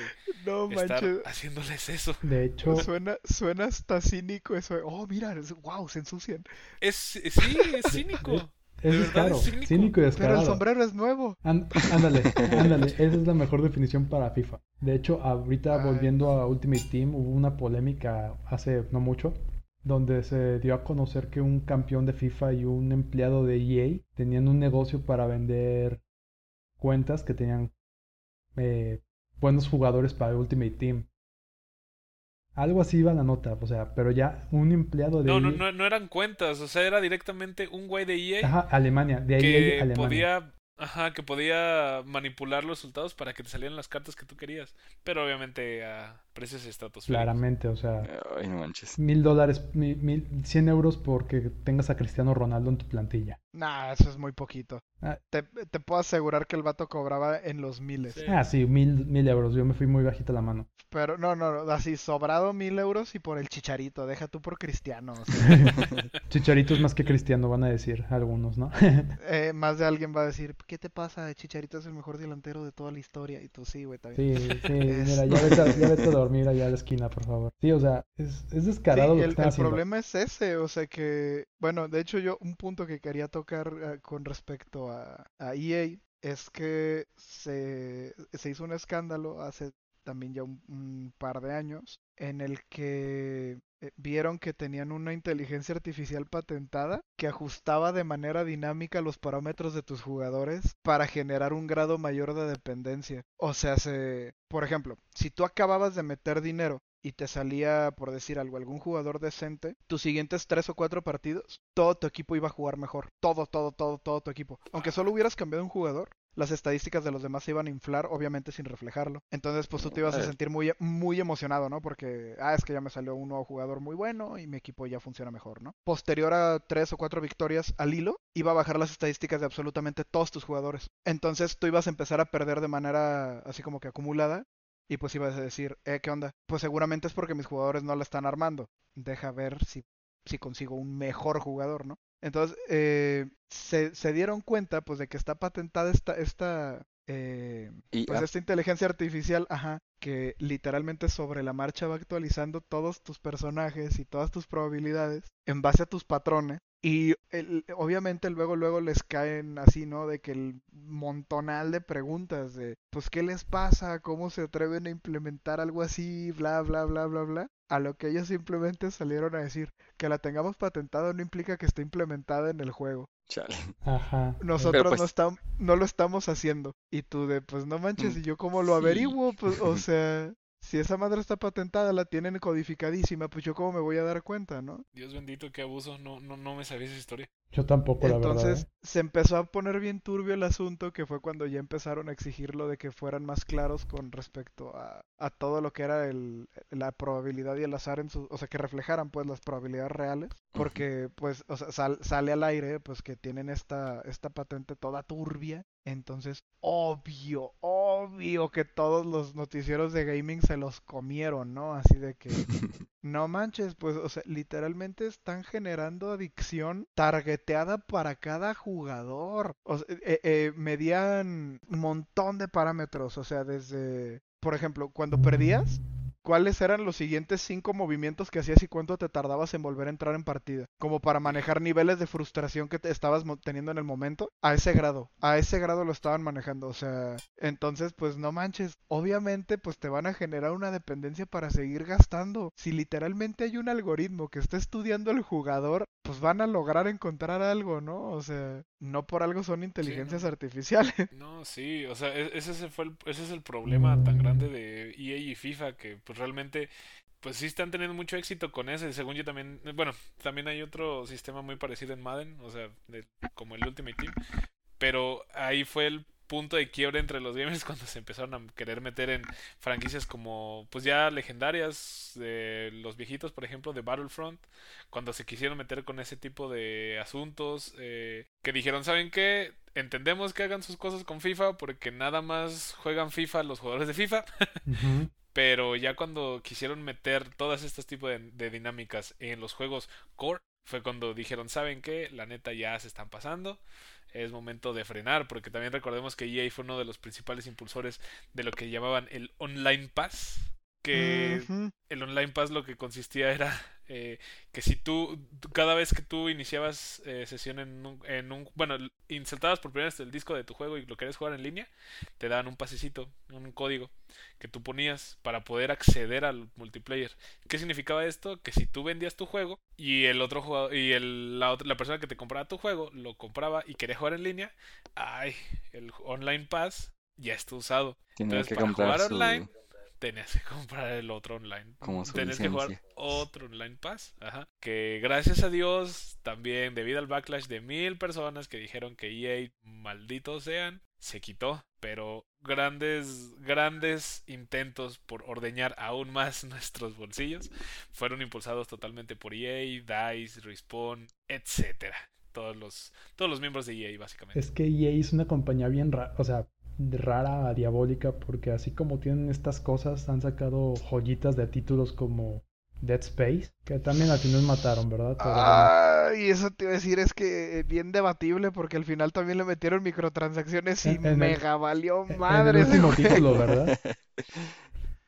no, estar manches. haciéndoles eso. De hecho, suena, suena hasta cínico eso. Oh, mira, wow, se ensucian. Es, es, sí, es cínico. Es descaro, es cínico. cínico y descarado. Pero el sombrero es nuevo. And, ándale, ándale. Esa es la mejor definición para FIFA. De hecho, ahorita Ay, volviendo no. a Ultimate Team, hubo una polémica hace no mucho, donde se dio a conocer que un campeón de FIFA y un empleado de E A tenían un negocio para vender cuentas que tenían eh, buenos jugadores para el Ultimate Team. Algo así iba la nota, o sea, pero ya un empleado de No, E A... no, no, no eran cuentas, o sea, era directamente un güey de E A... Ajá, Alemania, de que E A Alemania. Podía, ajá, que podía manipular los resultados para que te salieran las cartas que tú querías, pero obviamente a precios estratosféricos. Claramente, o sea, Ay, no manches. mil dólares, mil, mil, cien euros porque tengas a Cristiano Ronaldo en tu plantilla. Nah, eso es muy poquito. Ah. Te, te puedo asegurar que el vato cobraba en los miles. Sí. Ah, sí, mil, mil euros, yo me fui muy bajita la mano. Pero no, no, no, así sobrado mil euros y por el Chicharito, deja tú por Cristiano. O sea. Chicharito es más que Cristiano, van a decir algunos, ¿no? eh, más de alguien va a decir, ¿qué te pasa? Chicharito es el mejor delantero de toda la historia. Y tú, sí, güey, también. Sí, sí, es... mira, ya vete, a, ya vete a dormir allá a la esquina, por favor. Sí, o sea, es, es descarado sí, lo que están haciendo. El problema es ese, o sea que... Bueno, de hecho yo, un punto que quería tocar uh, con respecto a, a E A es que se, se hizo un escándalo hace también ya un, un par de años en el que... vieron que tenían una inteligencia artificial patentada que ajustaba de manera dinámica los parámetros de tus jugadores para generar un grado mayor de dependencia. O sea, se... por ejemplo, si tú acababas de meter dinero y te salía, por decir algo, algún jugador decente, tus siguientes tres o cuatro partidos, todo tu equipo iba a jugar mejor. Todo, todo, todo, todo tu equipo. Aunque solo hubieras cambiado un jugador, las estadísticas de los demás se iban a inflar, obviamente sin reflejarlo. Entonces, pues tú te ibas a sentir muy, muy emocionado, ¿no? Porque, ah, es que ya me salió un nuevo jugador muy bueno y mi equipo ya funciona mejor, ¿no? Posterior a tres o cuatro victorias al hilo, iba a bajar las estadísticas de absolutamente todos tus jugadores. Entonces, tú ibas a empezar a perder de manera así como que acumulada. Y pues ibas a decir, eh, ¿qué onda? Pues seguramente es porque mis jugadores no la están armando. Deja ver si, si consigo un mejor jugador, ¿no? Entonces, eh, se, se dieron cuenta, pues, de que está patentada esta, esta, eh, pues, esta inteligencia artificial, ajá, que literalmente sobre la marcha va actualizando todos tus personajes y todas tus probabilidades en base a tus patrones. Y el, obviamente luego luego les caen así, ¿no? De que el montonal de preguntas de, pues, ¿qué les pasa? ¿Cómo se atreven a implementar algo así? Bla, bla, bla, bla, bla. A lo que ellos simplemente salieron a decir, que la tengamos patentada no implica que esté implementada en el juego. Chale. Ajá. Nosotros pues... no, está, no lo estamos haciendo. Y tú de, pues, no manches, ¿y yo cómo lo sí. averiguo? Pues, o sea... Si esa madre está patentada, la tienen codificadísima, pues yo cómo me voy a dar cuenta, ¿no? Dios bendito, qué abuso, no no, no me sabía esa historia. Yo tampoco, la Entonces, verdad. Entonces, ¿eh? se empezó a poner bien turbio el asunto, que fue cuando ya empezaron a exigirlo de que fueran más claros con respecto a, a todo lo que era el, la probabilidad y el azar en su... O sea, que reflejaran, pues, las probabilidades reales, porque, pues, o sea, sal, sale al aire, pues, que tienen esta, esta patente toda turbia. Entonces, obvio, obvio que todos los noticieros de gaming se los comieron, ¿no? Así de que, no manches, pues, o sea, literalmente están generando adicción targeteada para cada jugador. O sea, eh, eh, medían un montón de parámetros, o sea, desde, por ejemplo, cuando perdías... ¿Cuáles eran los siguientes cinco movimientos que hacías y cuánto te tardabas en volver a entrar en partida? Como para manejar niveles de frustración que te estabas teniendo en el momento. A ese grado, a ese grado lo estaban manejando. O sea, entonces, pues no manches. Obviamente, pues te van a generar una dependencia para seguir gastando. Si literalmente hay un algoritmo que está estudiando al jugador, pues van a lograr encontrar algo, ¿no? O sea, no por algo son inteligencias sí, no. artificiales. No, sí, o sea, ese fue el, ese es el problema tan grande de E A y FIFA, que pues realmente, pues sí están teniendo mucho éxito con ese. Según yo también, bueno, también hay otro sistema muy parecido en Madden, o sea, de, como el Ultimate Team, pero ahí fue el punto de quiebre entre los gamers cuando se empezaron a querer meter en franquicias como pues ya legendarias, eh, los viejitos por ejemplo de Battlefront, cuando se quisieron meter con ese tipo de asuntos, eh, que dijeron, ¿saben qué? Entendemos que hagan sus cosas con FIFA porque nada más juegan FIFA los jugadores de FIFA. Uh-huh. Pero ya cuando quisieron meter todas estas tipos de, de dinámicas en los juegos core, fue cuando dijeron, ¿saben qué? La neta ya se están pasando, es momento de frenar, porque también recordemos que E A fue uno de los principales impulsores de lo que llamaban el Online Pass, que uh-huh. el Online Pass lo que consistía era eh, que si tú, cada vez que tú iniciabas eh, sesión en un, en un, bueno, insertabas por primera vez el disco de tu juego y lo querías jugar en línea, te daban un pasecito, un código que tú ponías para poder acceder al multiplayer. ¿Qué significaba esto? Que si tú vendías tu juego y el otro jugador, y el, la, otra, la persona que te compraba tu juego lo compraba y quería jugar en línea, ay, el Online Pass ya está usado. Tenía Entonces, que para jugar su... online... tenías que comprar el otro online. Como su Tenías licencia. que jugar otro Online Pass. Ajá. Que gracias a Dios, también debido al backlash de mil personas que dijeron que E A, malditos sean, se quitó. Pero grandes, grandes intentos por ordeñar aún más nuestros bolsillos fueron impulsados totalmente por E A, DICE, Respawn, etcétera. Todos los, todos los miembros de E A, básicamente. Es que E A es una compañía bien rara, o sea... rara, diabólica, porque así como tienen estas cosas, han sacado joyitas de títulos como Dead Space, que también al final mataron, ¿verdad? Pero... ah, y eso te iba a decir, es que bien debatible, porque al final también le metieron microtransacciones y en, en mega el, valió madre. En el último título, ¿verdad?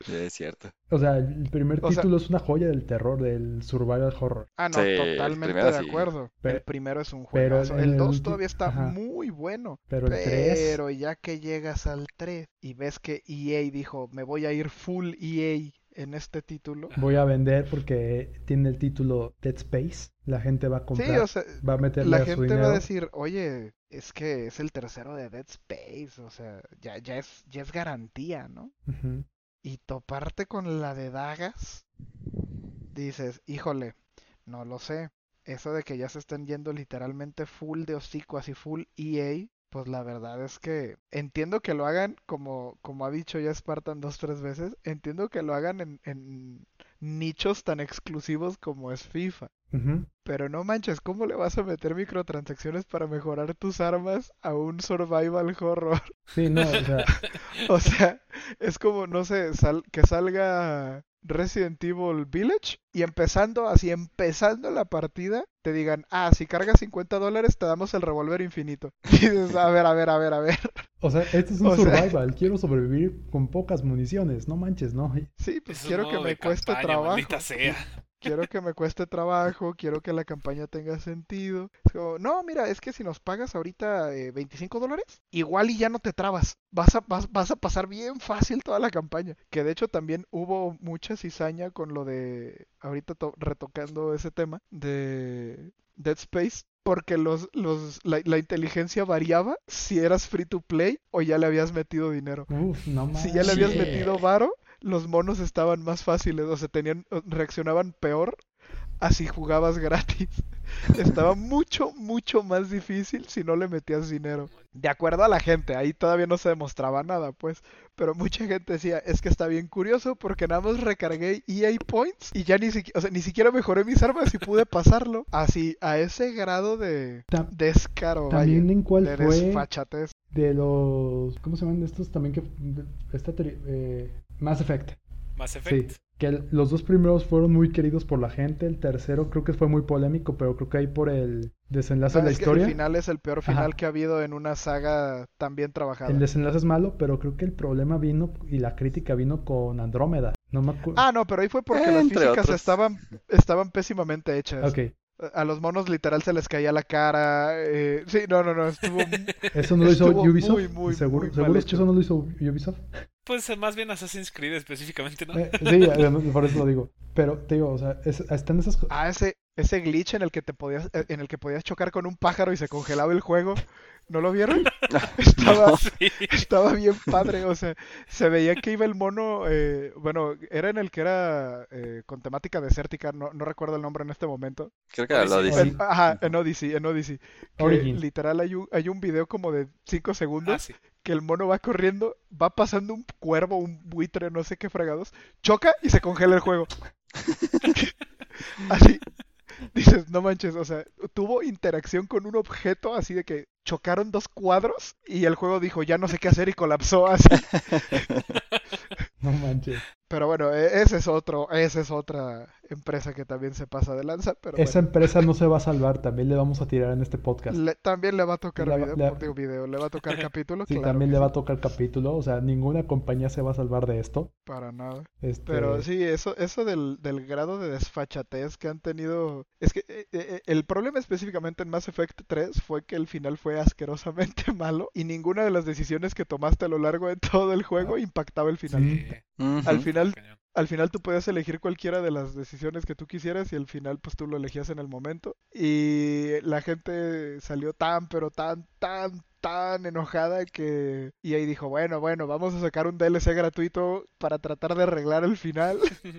Sí, es cierto. O sea, el primer o título sea... es una joya del terror, del survival horror. Ah, no, sí, totalmente de acuerdo. Sí. Pero, el primero es un juegazo. El dos todavía está ajá. muy bueno. Pero el tres... pero ya que llegas al tres y ves que E A dijo, me voy a ir full E A en este título. Voy a vender porque tiene el título Dead Space. La gente va a comprar, sí, o sea, va a meterle la a gente su dinero. Va a decir, oye, es que es el tercero de Dead Space. O sea, ya, ya, es, ya es garantía, ¿no? Ajá. Uh-huh. Y toparte con la de dagas, dices, híjole, no lo sé. Eso de que ya se estén yendo literalmente full de hocico, así full E A, pues la verdad es que entiendo que lo hagan, como, como ha dicho ya Spartan dos, tres veces, entiendo que lo hagan en, en nichos tan exclusivos como es FIFA. Uh-huh. Pero no manches, ¿cómo le vas a meter microtransacciones para mejorar tus armas a un survival horror? Sí, no, o sea... o sea, es como, no sé, sal- que salga Resident Evil Village y empezando, así empezando la partida, te digan, ah, si cargas cincuenta dólares te damos el revólver infinito. Y dices, a ver, a ver, a ver, a ver. O sea, este es un o survival, sea... quiero sobrevivir con pocas municiones, no manches, ¿no? Sí, pues es quiero que me cueste trabajo. Maldita sea. Quiero que me cueste trabajo, quiero que la campaña tenga sentido. So, no, mira, es que si nos pagas ahorita eh, veinticinco dólares, igual y ya no te trabas. Vas a, vas, vas a pasar bien fácil toda la campaña. Que de hecho también hubo mucha cizaña con lo de... ahorita to- retocando ese tema de Dead Space. Porque los, los, la, la inteligencia variaba si eras free to play o ya le habías metido dinero. Uf, no más. Si ya le habías yeah. metido varo... los monos estaban más fáciles, o sea, tenían, reaccionaban peor a si jugabas gratis. Estaba mucho, mucho más difícil si no le metías dinero. De acuerdo a la gente, ahí todavía no se demostraba nada, pues. Pero mucha gente decía, es que está bien curioso porque nada más recargué E A Points y ya ni siquiera, o sea, ni siquiera mejoré mis armas y pude pasarlo. Así, a ese grado de Ta- descaro, también vaya, en cuál de fue desfachatez. De los... ¿cómo se llaman estos? También que... esta teoría... Eh... Mass Effect. Mass Effect. Sí, que el, los dos primeros fueron muy queridos por la gente. El tercero creo que fue muy polémico, pero creo que ahí por el desenlace de la historia. El final es el peor final Ajá. que ha habido en una saga tan bien trabajada. El desenlace es malo, pero creo que el problema vino y la crítica vino con Andrómeda. No me acu- ah, no, pero ahí fue porque eh, las físicas otros. estaban estaban pésimamente hechas. Okay. A los monos literal se les caía la cara. Eh, sí, no, no, no. Estuvo. Eso no lo hizo Ubisoft. Muy, muy, seguro, muy seguro es que eso no lo hizo Ubisoft. Pues más bien Assassin's Creed específicamente, ¿no? Eh, sí, por eso lo digo. Pero te digo, o sea, es, están esas cosas. Ah, ese, Ese glitch en el que te podías, en el que podías chocar con un pájaro y se congelaba el juego, ¿no lo vieron? Estaba, no, sí. estaba bien padre, o sea, se veía que iba el mono, eh, bueno, era en el que era eh, con temática desértica, no, no recuerdo el nombre en este momento. Creo que era el Odyssey. En, ajá, en Odyssey, en Odyssey. Que, literal, hay un, hay un video como de cinco segundos ah, sí. que el mono va corriendo, va pasando un cuervo, un buitre, no sé qué fregados, choca y se congela el juego. Así. Dices, no manches, o sea, tuvo interacción con un objeto así de que chocaron dos cuadros y el juego dijo, ya no sé qué hacer y colapsó así. No manches. Pero bueno, ese es otro, esa es otra empresa que también se pasa de lanza. Pero esa bueno. empresa no se va a salvar, también le vamos a tirar en este podcast. Le, también le va a tocar le, video, le, por, digo, video, le va a tocar capítulo. Sí, claro, también le sí. va a tocar capítulo, o sea, ninguna compañía se va a salvar de esto. Para nada. Este... Pero sí, eso eso del, del grado de desfachatez que han tenido... Es que eh, eh, el problema específicamente en Mass Effect tres fue que el final fue asquerosamente malo y ninguna de las decisiones que tomaste a lo largo de todo el juego ah. impactaba el final. Sí. Uh-huh. Al final... Cañón. Al final tú podías elegir cualquiera de las decisiones que tú quisieras y al final pues tú lo elegías en el momento. Y la gente salió tan, pero tan, tan, tan enojada que... Y ahí dijo, bueno, bueno, vamos a sacar un D L C gratuito para tratar de arreglar el final.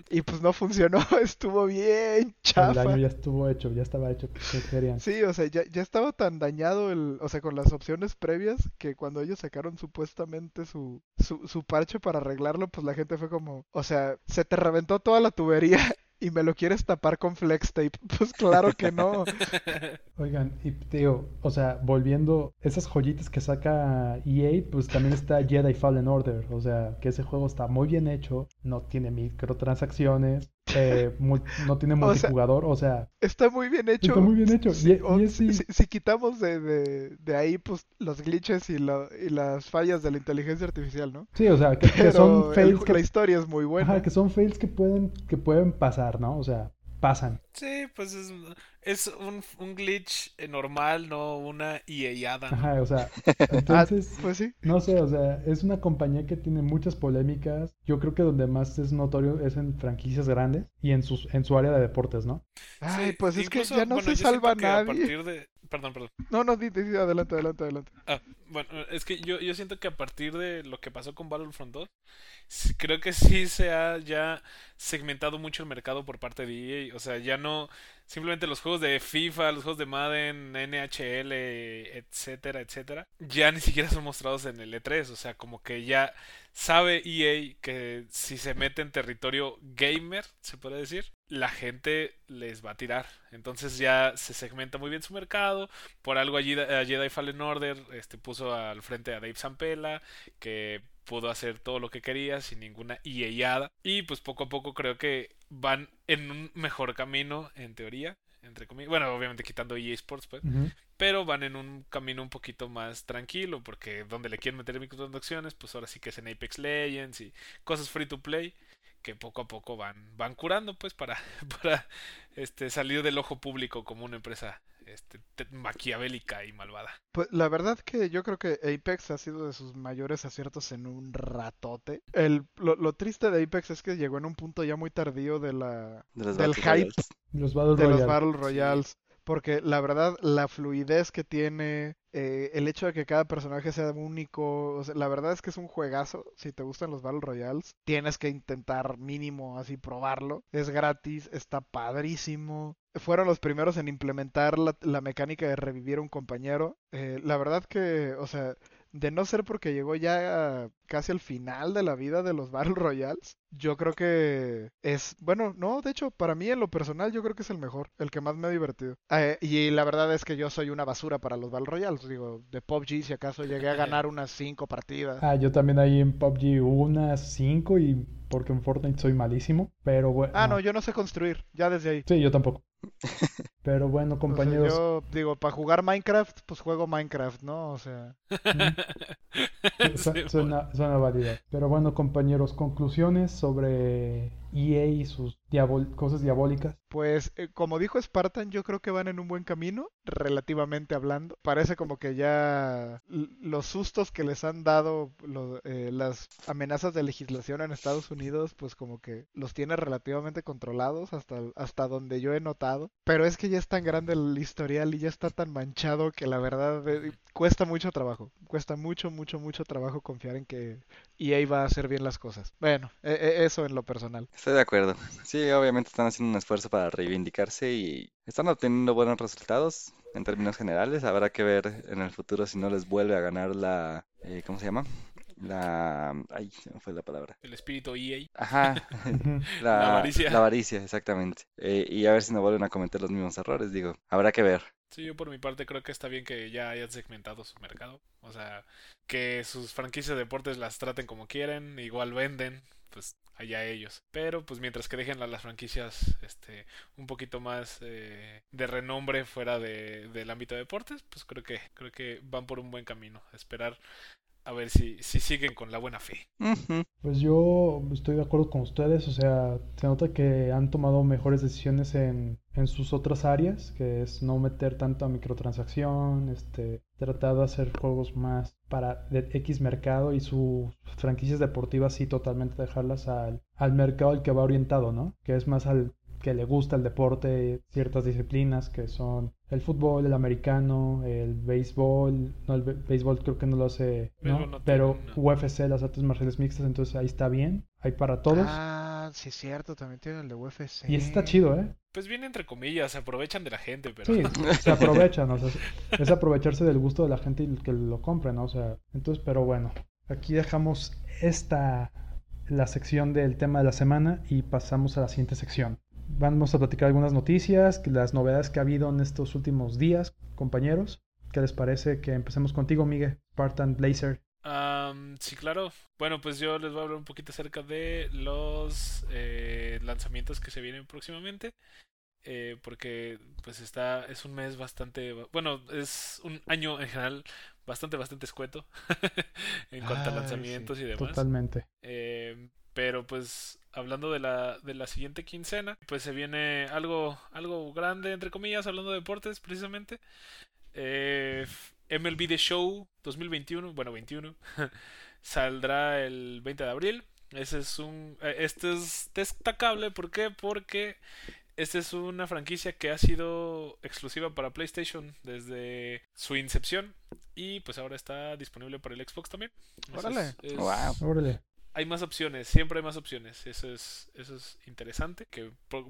Y pues no funcionó, estuvo bien chafa. El daño ya estuvo hecho, ya estaba hecho. Sí, o sea, ya, ya estaba tan dañado, el, o sea, con las opciones previas que cuando ellos sacaron supuestamente su, su, su parche para arreglarlo, pues la gente fue como, o sea... Se te reventó toda la tubería y me lo quieres tapar con flex tape. Pues claro que no. Oigan, y tío, o sea, volviendo, esas joyitas que saca E A, pues también está Jedi Fallen Order. O sea, que ese juego está muy bien hecho, no tiene microtransacciones, eh, muy, no tiene multijugador, o sea... Está muy bien hecho. Está muy bien hecho. Si, o, y es, sí. si, si quitamos de, de, de ahí, pues, los glitches y, la, y las fallas de la inteligencia artificial, ¿no? Sí, o sea, que, que son fails el, que... La historia es muy buena. Ajá, que son fails que pueden, que pueden pasar, ¿no? O sea, pasan. Sí, pues es... Es un, un glitch normal, no una E A-ada, ¿no? Ajá, o sea, entonces, ah, pues sí. No sé, o sea, es una compañía que tiene muchas polémicas. Yo creo que donde más es notorio es en franquicias grandes y en sus en su área de deportes, ¿no? Ay, sí, pues incluso, es que ya no bueno, se salva nadie. A partir de... Perdón, perdón. No, no, di, di, di, adelante, adelante, adelante. Ah, bueno, es que yo, yo siento que a partir de lo que pasó con Battlefront dos, creo que sí se ha ya segmentado mucho el mercado por parte de E A. O sea, ya no... Simplemente los juegos de FIFA, los juegos de Madden, N H L, etcétera, etcétera, ya ni siquiera son mostrados en el E tres. O sea, como que ya sabe E A que si se mete en territorio gamer, se puede decir, la gente les va a tirar. Entonces ya se segmenta muy bien su mercado. Por algo allí Jedi Fallen Order este, puso al frente a Dave Zampella, que pudo hacer todo lo que quería sin ninguna E A-ada. Y pues poco a poco creo que van en un mejor camino, en teoría, entre comillas. Bueno, obviamente quitando E A Sports, pues. Uh-huh. Pero van en un camino un poquito más tranquilo, porque donde le quieren meter microtransacciones, pues ahora sí que es en Apex Legends y cosas free to play, que poco a poco van, van curando, pues, para, para este salir del ojo público como una empresa este, maquiavélica y malvada. Pues la verdad que yo creo que Apex ha sido de sus mayores aciertos en un ratote. El, lo, lo triste de Apex es que llegó en un punto ya muy tardío de la, de los del hype de los Battle de Royale. Los Battle Royales. Sí. Porque la verdad, la fluidez que tiene, eh, el hecho de que cada personaje sea único, o sea, la verdad es que es un juegazo. Si te gustan los Battle Royales, tienes que intentar mínimo así probarlo. Es gratis, está padrísimo. Fueron los primeros en implementar la, la mecánica de revivir a un compañero. Eh, la verdad que, o sea... De no ser porque llegó ya casi al final de la vida de los Battle Royales, yo creo que es... Bueno, no, de hecho, para mí en lo personal yo creo que es el mejor, el que más me ha divertido. Eh, y la verdad es que yo soy una basura para los Battle Royales. Digo, de P U B G si acaso llegué a ganar unas cinco partidas. Ah, yo también ahí en P U B G unas cinco y porque en Fortnite soy malísimo, pero bueno... Ah, no, yo no sé construir, ya desde ahí. Sí, yo tampoco. Pero bueno, compañeros, o sea, yo digo, para jugar Minecraft, pues juego Minecraft, ¿no? O sea, ¿sí? Su- suena, suena válida. Pero bueno, compañeros, conclusiones sobre E A y sus diabol- cosas diabólicas? Pues, eh, como dijo Spartan, yo creo que van en un buen camino, relativamente hablando. Parece como que ya l- los sustos que les han dado lo, eh, las amenazas de legislación en Estados Unidos, pues como que los tiene relativamente controlados hasta, hasta donde yo he notado. Pero es que ya es tan grande el historial y ya está tan manchado que la verdad eh, cuesta mucho trabajo. Cuesta mucho, mucho, mucho trabajo confiar en que E A va a hacer bien las cosas. Bueno, eh, eh, eso en lo personal. Estoy de acuerdo. Sí, obviamente están haciendo un esfuerzo para reivindicarse y están obteniendo buenos resultados en términos generales. Habrá que ver en el futuro si no les vuelve a ganar la... Eh, ¿cómo se llama? La... Ay, no fue la palabra. El espíritu E A. Ajá. La, la avaricia. La avaricia, exactamente. Eh, y a ver si no vuelven a cometer los mismos errores, digo. Habrá que ver. Sí, yo por mi parte creo que está bien que ya hayan segmentado su mercado. O sea, que sus franquicias de deportes las traten como quieren, igual venden, pues allá ellos. Pero pues mientras que dejen a las franquicias este un poquito más eh, de renombre fuera de, del ámbito de deportes, pues creo que creo que van por un buen camino. A esperar a ver si, si siguen con la buena fe. Uh-huh. Pues yo estoy de acuerdo con ustedes. O sea, se nota que han tomado mejores decisiones en... en sus otras áreas, que es no meter tanta microtransacción, este, tratar de hacer juegos más para de X mercado, y sus franquicias deportivas sí totalmente dejarlas al, al mercado al que va orientado, ¿no? Que es más al que le gusta el deporte, ciertas disciplinas que son el fútbol, el americano, el béisbol, no, el béisbol creo que no lo hace, ¿no? No, pero no. U F C, las artes marciales mixtas, entonces ahí está bien, hay para todos. Ah, sí es cierto, también tienen el de U F C. Y está chido, ¿eh? Pues bien, entre comillas, se aprovechan de la gente, pero... Sí, se aprovechan, o sea, es aprovecharse del gusto de la gente y que lo compren, ¿no? O sea, entonces, pero bueno, aquí dejamos esta, la sección del tema de la semana y pasamos a la siguiente sección. Vamos a platicar algunas noticias, las novedades que ha habido en estos últimos días, compañeros. ¿Qué les parece? Que empecemos contigo, Miguel, Spartan Blazer. Um, sí, claro. Bueno, pues yo les voy a hablar un poquito acerca de los eh, lanzamientos que se vienen próximamente, eh, porque pues está es un mes bastante, bueno, es un año en general bastante bastante escueto en cuanto Ay, a lanzamientos sí, y demás. Totalmente. Eh, pero pues hablando de la de la siguiente quincena, pues se viene algo algo grande entre comillas, hablando de deportes precisamente. Eh, M L B The Show dos mil veintiuno, bueno, veintiuno, saldrá el veinte de abril. Ese es un, este es destacable, ¿por qué? Porque esta es una franquicia que ha sido exclusiva para PlayStation desde su incepción y pues ahora está disponible para el Xbox también. Órale. Es, es... Wow. Órale. Hay más opciones, siempre hay más opciones. Eso es eso es interesante, que por...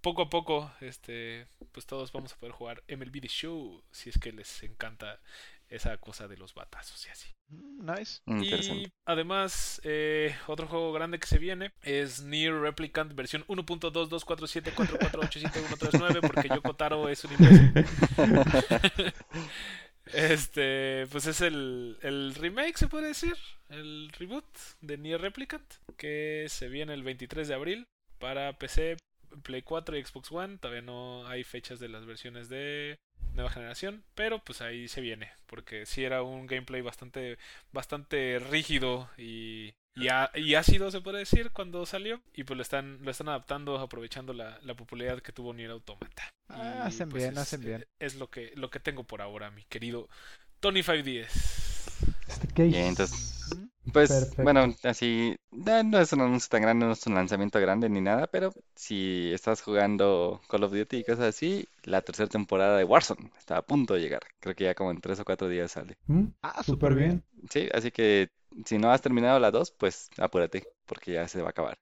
poco a poco, este, pues todos vamos a poder jugar M L B The Show si es que les encanta esa cosa de los batazos y así. Nice. Y además, eh, otro juego grande que se viene es Nier Replicant versión uno punto dos dos cuatro siete cuatro cuatro ocho siete uno tres nueve, porque Yoko Taro es un imbécil. Este, pues es el, el remake, se puede decir, el reboot de Nier Replicant, que se viene el veintitrés de abril para P C, Play cuatro y Xbox One. Todavía no hay fechas de las versiones de nueva generación, pero pues ahí se viene, porque sí era un gameplay bastante bastante rígido y, y, a, y ácido, se puede decir, cuando salió, y pues lo están lo están adaptando, aprovechando la, la popularidad que tuvo Nier Automata. Ah, y hacen pues bien, es, hacen bien. Es lo que lo que tengo por ahora, mi querido Tony five D S. Bien, entonces, pues perfecto. Bueno, así no es un anuncio tan grande, no es un lanzamiento grande ni nada, pero si estás jugando Call of Duty y cosas así, la tercera temporada de Warzone está a punto de llegar. Creo que ya como en tres o cuatro días sale. ¿Mm? Ah, súper bien. bien. Sí, así que si no has terminado la dos, pues apúrate, porque ya se va a acabar.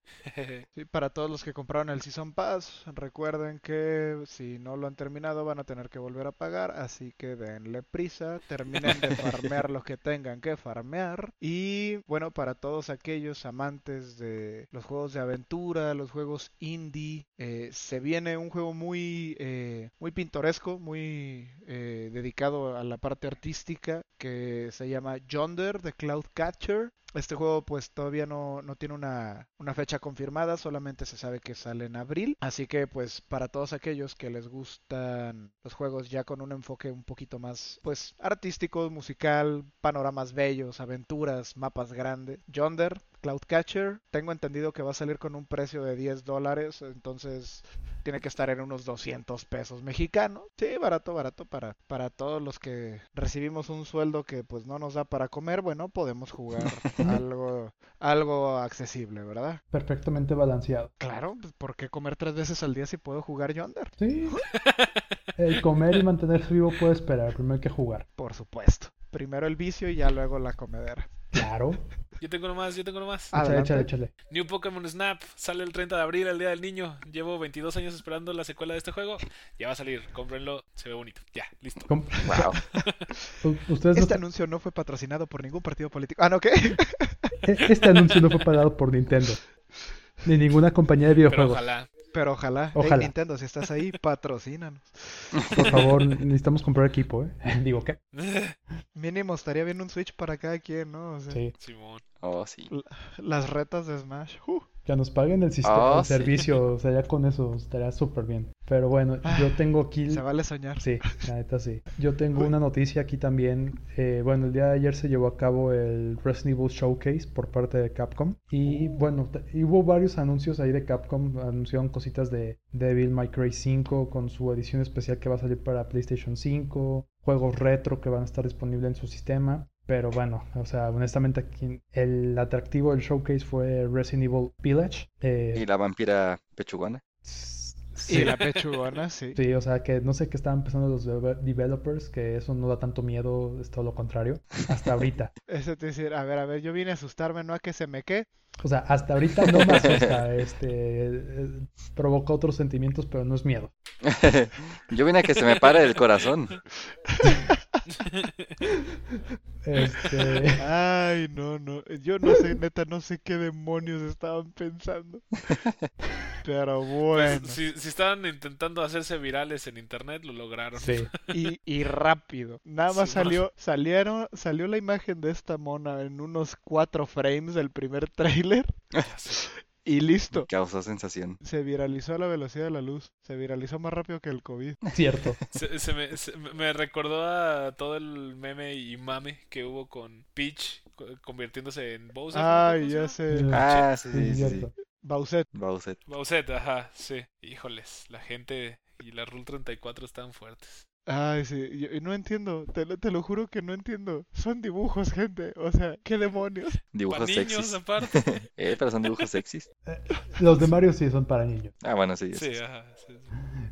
Sí, para todos los que compraron el Season Pass, recuerden que si no lo han terminado van a tener que volver a pagar, así que denle prisa, terminen de farmear los que tengan que farmear. Y bueno, para todos aquellos amantes de los juegos de aventura, los juegos indie, eh, se viene un juego muy, eh, muy pintoresco, muy eh, dedicado a la parte artística, que se llama Yonder the Cloud Catcher. Este juego pues todavía no, no tiene una, una fecha confirmada, solamente se sabe que sale en abril. Así que pues para todos aquellos que les gustan los juegos ya con un enfoque un poquito más pues artístico, musical, panoramas bellos, aventuras, mapas grandes, Yonder Cloudcatcher, tengo entendido que va a salir con un precio de diez dólares, entonces tiene que estar en unos doscientos pesos mexicanos. Sí, barato, barato para, para todos los que recibimos un sueldo que pues no nos da para comer, bueno, podemos jugar algo, algo accesible, ¿verdad? Perfectamente balanceado. Claro, pues ¿por qué comer tres veces al día si puedo jugar Yonder? Sí, el comer y mantenerse vivo puede esperar, primero hay que jugar. Por supuesto, primero el vicio y ya luego la comedera. Claro. Yo tengo nomás, yo tengo nomás. Échale, échale, échale. New Pokémon Snap sale el treinta de abril, el Día del Niño. Llevo veintidós años esperando la secuela de este juego. Ya va a salir, cómprenlo, se ve bonito. Ya, listo. Com wow. ¿Ustedes este no... anuncio no fue patrocinado por ningún partido político? Ah, ¿no qué? Este anuncio no fue pagado por Nintendo. Ni ninguna compañía de videojuegos. Pero ojalá. Pero ojalá. Ojalá. Hey, Nintendo, si estás ahí, patrocínanos. Por favor, necesitamos comprar equipo, ¿eh? Digo, ¿qué? Mínimo, estaría bien un Switch para cada quien, ¿no? O sea, sí. Simón. Oh, sí. Las retas de Smash. Uh. Que nos paguen el sistema, oh, el sí. servicio. O sea, ya con eso estaría súper bien. Pero bueno, ah, yo tengo aquí... Se vale soñar. Sí, la neta sí. Yo tengo Uy. una noticia aquí también. Eh, bueno, el día de ayer se llevó a cabo el Resident Evil Showcase por parte de Capcom. Y uh. bueno, hubo varios anuncios ahí de Capcom. Anunciaron cositas de Devil May Cry cinco con su edición especial que va a salir para PlayStation cinco. Juegos retro que van a estar disponibles en su sistema. Pero bueno, o sea, honestamente aquí el atractivo del showcase fue Resident Evil Village. Eh, y la vampira pechugona. Sí. Y la pechugona, sí. Sí, o sea, que no sé qué estaban pensando los developers, que eso no da tanto miedo, es todo lo contrario, hasta ahorita. Eso te dice, a ver, a ver, yo vine a asustarme, no a que se me qué. O sea, hasta ahorita no me asusta, este, eh, provoca otros sentimientos, pero no es miedo. Yo vine a que se me pare el corazón. Este... Ay, no, no. Yo no sé, neta, no sé qué demonios estaban pensando. Pero bueno. Pues, si, si estaban intentando hacerse virales en internet, lo lograron. Sí. Y, y rápido. Nada más sí, salió, no. salieron, salió la imagen de esta mona en unos cuatro frames del primer tráiler. Sí. Y listo. Causó sensación. Se viralizó a la velocidad de la luz. Se viralizó más rápido que el COVID. Cierto. Se, se, me, se me recordó a todo el meme y mame que hubo con Peach convirtiéndose en Bowser. Ah, ¿no? Ya sé. Ah, sí, sí, sí, sí. Bowsette. Bowsette. Bowsette, ajá, sí. Híjoles, la gente y la Rule treinta y cuatro están fuertes. Ay, sí, yo no entiendo, te lo, te lo juro que no entiendo. Son dibujos, gente, o sea, ¿qué demonios? Dibujos para niños, sexys. Aparte. Eh, pero son dibujos sexys. Eh, los de Mario sí son para niños. Ah, bueno, sí. Sí, eso, ajá. Sí, sí.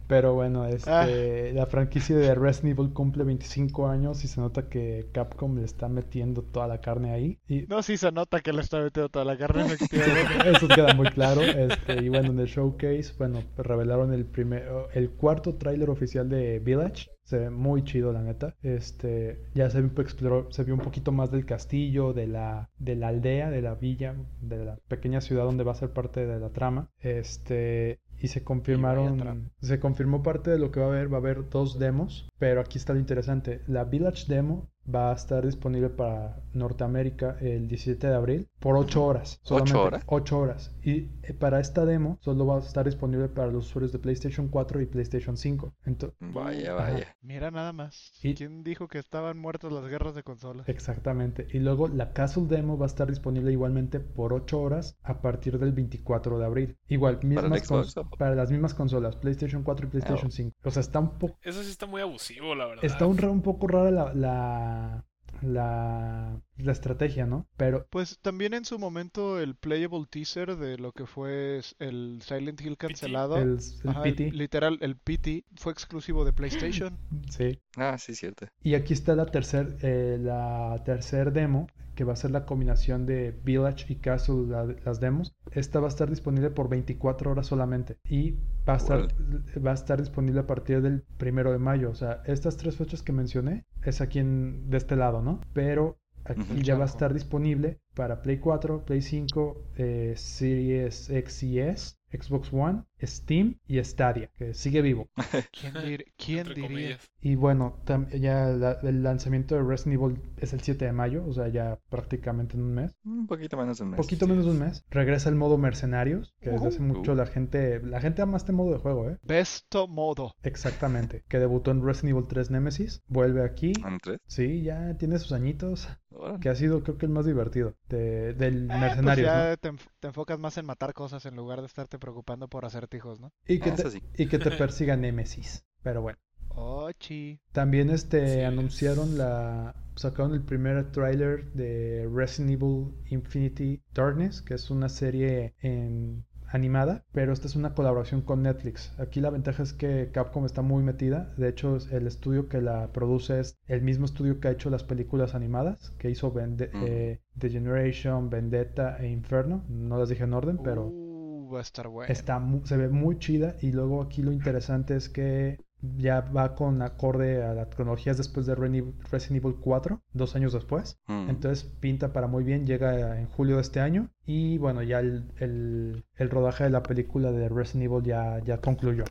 Pero bueno, este, ah. la franquicia de Resident Evil cumple veinticinco años y se nota que Capcom le está metiendo toda la carne ahí. Y... No, sí se nota que le está metiendo toda la carne. Eso queda muy claro. Este, y bueno, en el showcase, bueno, revelaron el primer, el cuarto tráiler oficial de Village. Se ve muy chido, la neta. Este, ya se exploró, se vio un poquito más del castillo, de la, de la aldea, de la villa, de la pequeña ciudad donde va a ser parte de la trama. Este, y se confirmaron, y se confirmó parte de lo que va a haber. Va a haber dos demos, pero aquí está lo interesante. La Village Demo va a estar disponible para Norteamérica el diecisiete de abril por ocho horas. Solamente ¿ocho horas? ocho horas. Y para esta demo solo va a estar disponible para los usuarios de PlayStation cuatro y PlayStation cinco. Entonces, vaya, vaya. Ajá. Mira nada más. Y... ¿Quién dijo que estaban muertas las guerras de consolas? Exactamente. Y luego la Castle Demo va a estar disponible igualmente por ocho horas a partir del veinticuatro de abril. Igual, mismas ¿Para, cons... para las mismas consolas, PlayStation cuatro y PlayStation cinco. O sea, está un poco... Eso sí está muy abusivo, la verdad. Está un, un poco rara la... la... La, la estrategia, ¿no? Pero pues también en su momento el playable teaser de lo que fue el Silent Hill cancelado, el, el Ajá, P T. El, literal el P T fue exclusivo de PlayStation. Sí. Ah, sí, cierto. Y aquí está la tercer eh, la tercer demo, que va a ser la combinación de Village y Castle, la, las demos. Esta va a estar disponible por veinticuatro horas solamente y va a estar, well. va a estar disponible a partir del primero de mayo. O sea, estas tres fechas que mencioné es aquí en, de este lado, ¿no? Pero aquí ya va a estar disponible para Play cuatro, Play cinco, eh, Series X y S, Xbox One, Steam y Stadia, que sigue vivo. ¿Quién, dir ¿quién diría? Comillas. Y bueno, ya la el lanzamiento de Resident Evil es el siete de mayo, o sea, ya prácticamente en un mes. Un poquito menos de un mes. Un poquito sí, menos de un mes. Regresa el modo Mercenarios, que uh -huh. desde hace mucho uh -huh. la gente la gente ama este modo de juego, ¿eh? Besto modo. Exactamente, que debutó en Resident Evil tres Nemesis. Vuelve aquí. ¿En tres? Sí, ya tiene sus añitos. Bueno. Que ha sido, creo que, el más divertido de, del eh, mercenario. Pues ya, ¿no? te, enf te enfocas más en matar cosas en lugar de estarte preocupando por acertijos, ¿no? Y que, ah, te, sí. y que te persigan Némesis. Pero bueno. Ochi. También este sí. anunciaron la... Sacaron el primer tráiler de Resident Evil Infinity Darkness, que es una serie en... animada, pero esta es una colaboración con Netflix. Aquí la ventaja es que Capcom está muy metida. De hecho, el estudio que la produce es el mismo estudio que ha hecho las películas animadas, que hizo Vende mm. eh, The Generation, Vendetta e Inferno. No las dije en orden, pero uh, va a estar bueno. Está, se ve muy chida. Y luego aquí lo interesante es que ya va con acorde a las cronologías después de Resident Evil cuatro, dos años después. Mm. Entonces pinta para muy bien, llega en julio de este año. Y bueno, ya el, el, el rodaje de la película de Resident Evil ya, ya concluyó.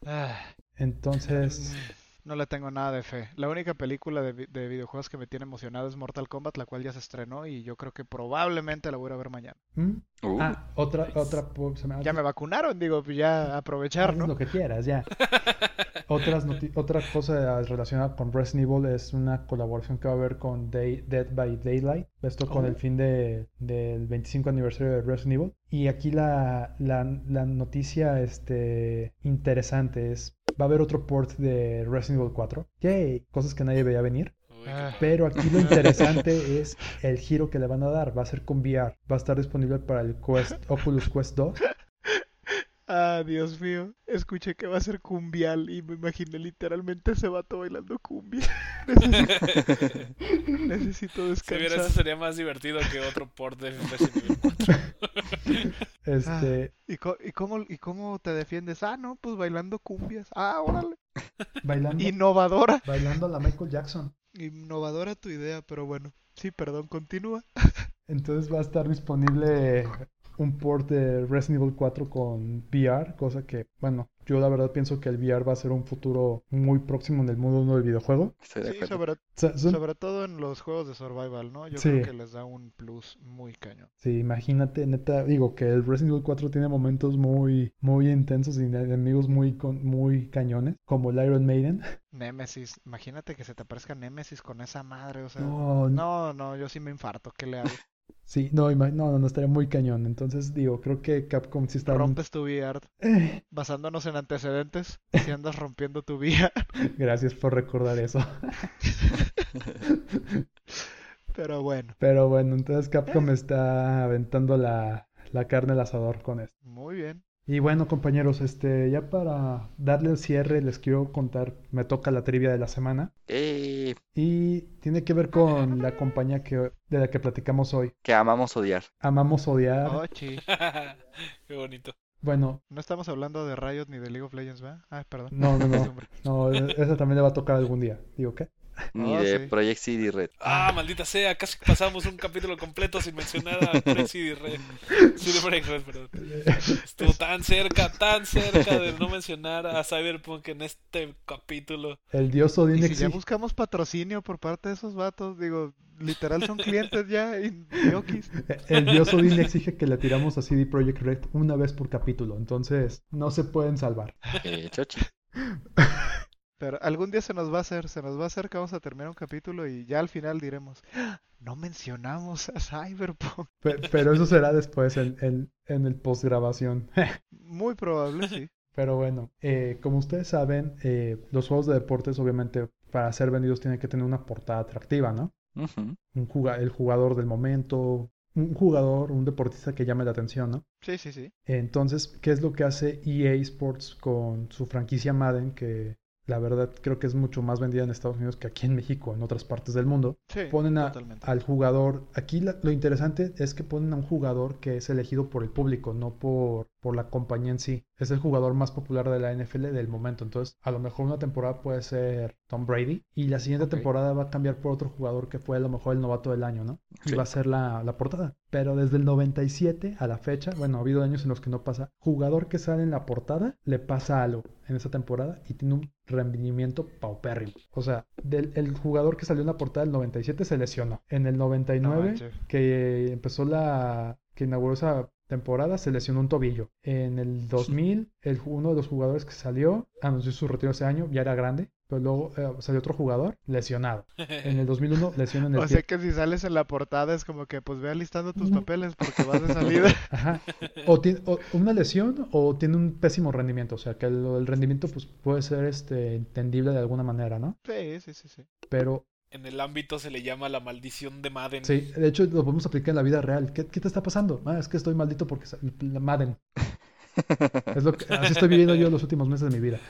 Entonces... No le tengo nada de fe. La única película de, de videojuegos que me tiene emocionado es Mortal Kombat, la cual ya se estrenó y yo creo que probablemente la voy a ver mañana. ¿Mm? Uh, ah, otra... Nice. otra pues, me... Ya me vacunaron, digo, ya aprovechar, ¿no? Haz lo que quieras, ya. Otras Otra cosa relacionada con Resident Evil es una colaboración que va a haber con Day Dead by Daylight. Esto con oh. el fin de, del veinticinco aniversario de Resident Evil. Y aquí la, la, la noticia este, interesante es... Va a haber otro port de Resident Evil cuatro. Yay. Cosas que nadie veía venir. Ah. Pero aquí lo interesante es el giro que le van a dar. Va a ser con V R. Va a estar disponible para el Quest, Oculus Quest dos. Ah, Dios mío. Escuché que va a ser cumbial y me imaginé literalmente ese vato bailando cumbia. Necesito, Necesito descansar. Si vieras, eso sería más divertido que otro port de Resident Evil cuatro. Este... Ah, ¿y, ¿y, cómo, ¿Y cómo te defiendes? Ah, no, pues bailando cumbias. Ah, órale. Bailando, Innovadora. Bailando a la Michael Jackson. Innovadora tu idea, pero bueno. Sí, perdón, continúa. Entonces va a estar disponible... un port de Resident Evil cuatro con V R, cosa que, bueno, yo la verdad pienso que el V R va a ser un futuro muy próximo en el mundo del videojuego. Estoy de sí, sobre, sobre todo en los juegos de survival, ¿no? Yo sí. creo que les da un plus muy cañón. Sí, imagínate, neta, digo que el Resident Evil cuatro tiene momentos muy muy intensos y enemigos muy, muy cañones, como el Iron Maiden. Némesis, imagínate que se te aparezca Némesis con esa madre, o sea, no, no, no yo sí me infarto, ¿qué le hago? Sí, no, no, no, no estaría muy cañón. Entonces, digo, creo que Capcom sí está... Rompes tu V R. Eh. Basándonos en antecedentes, si andas rompiendo tu V R. Gracias por recordar eso. Pero bueno. Pero bueno, entonces Capcom eh. está aventando la, la carne al asador con esto. Muy bien. Y bueno, compañeros, este, ya para darle el cierre, les quiero contar, me toca la trivia de la semana. Eh. Y tiene que ver con la compañía que, de la que platicamos hoy. Que amamos odiar. Amamos odiar. Oh, chi. Qué bonito. Bueno. No estamos hablando de Riot ni de League of Legends, ¿verdad? Ah, perdón. No, no, no. No, esa también le va a tocar algún día. Digo, ¿qué? Ni oh, de sí. Projekt C D Red. Ah, maldita sea, casi pasamos un capítulo completo sin mencionar a Projekt C D Red. C D Projekt Red, perdón. Estuvo tan cerca, tan cerca de no mencionar a Cyberpunk en este capítulo. El dios Odín exige. Si ya buscamos patrocinio por parte de esos vatos, digo, literal son clientes ya y yokis. El dios Odín exige que le tiramos a C D Projekt Red una vez por capítulo, entonces no se pueden salvar. Eh, chochi. Pero algún día se nos va a hacer, se nos va a hacer que vamos a terminar un capítulo y ya al final diremos, no mencionamos a Cyberpunk. Pero, pero eso será después, en, en, en el postgrabación. Muy probable, sí. Pero bueno, eh, como ustedes saben, eh, los juegos de deportes obviamente para ser vendidos tienen que tener una portada atractiva, ¿no? Uh-huh. Un juga- el jugador del momento... Un jugador, un deportista que llame la atención, ¿no? Sí, sí, sí. Entonces, ¿qué es lo que hace E A Sports con su franquicia Madden? Que la verdad creo que es mucho más vendida en Estados Unidos que aquí en México, en otras partes del mundo. Sí, ponen a, al jugador... Aquí la, lo interesante es que ponen a un jugador que es elegido por el público, no por, por la compañía en sí. Es el jugador más popular de la N F L del momento. Entonces, a lo mejor una temporada puede ser Tom Brady y la siguiente okay. temporada va a cambiar por otro jugador que fue a lo mejor el novato del año, ¿no? Sí. Y va a ser la, la portada. Pero desde el noventa y siete a la fecha, bueno, ha habido años en los que no pasa. Jugador que sale en la portada le pasa algo en esa temporada y tiene un rendimiento paupérrimo. O sea, del, el jugador que salió en la portada del noventa y siete se lesionó. En el noventa y nueve, no que empezó la... que inauguró esa temporada, se lesionó un tobillo. En el dos mil, el, uno de los jugadores que salió anunció su retiro ese año, ya era grande. Pero luego eh, salió otro jugador lesionado. En el dos mil uno lesionan el pie. O sea que si sales en la portada es como que, pues ve alistando tus papeles porque vas de salida. Ajá. O, ti, o una lesión o tiene un pésimo rendimiento. O sea que el, el rendimiento pues puede ser este entendible de alguna manera, ¿no? Sí, sí, sí, sí. Pero... en el ámbito se le llama la maldición de Madden. Sí, de hecho lo podemos aplicar en la vida real. ¿Qué, qué te está pasando? Ah, es que estoy maldito porque... la Madden. Es lo que, así estoy viviendo yo los últimos meses de mi vida.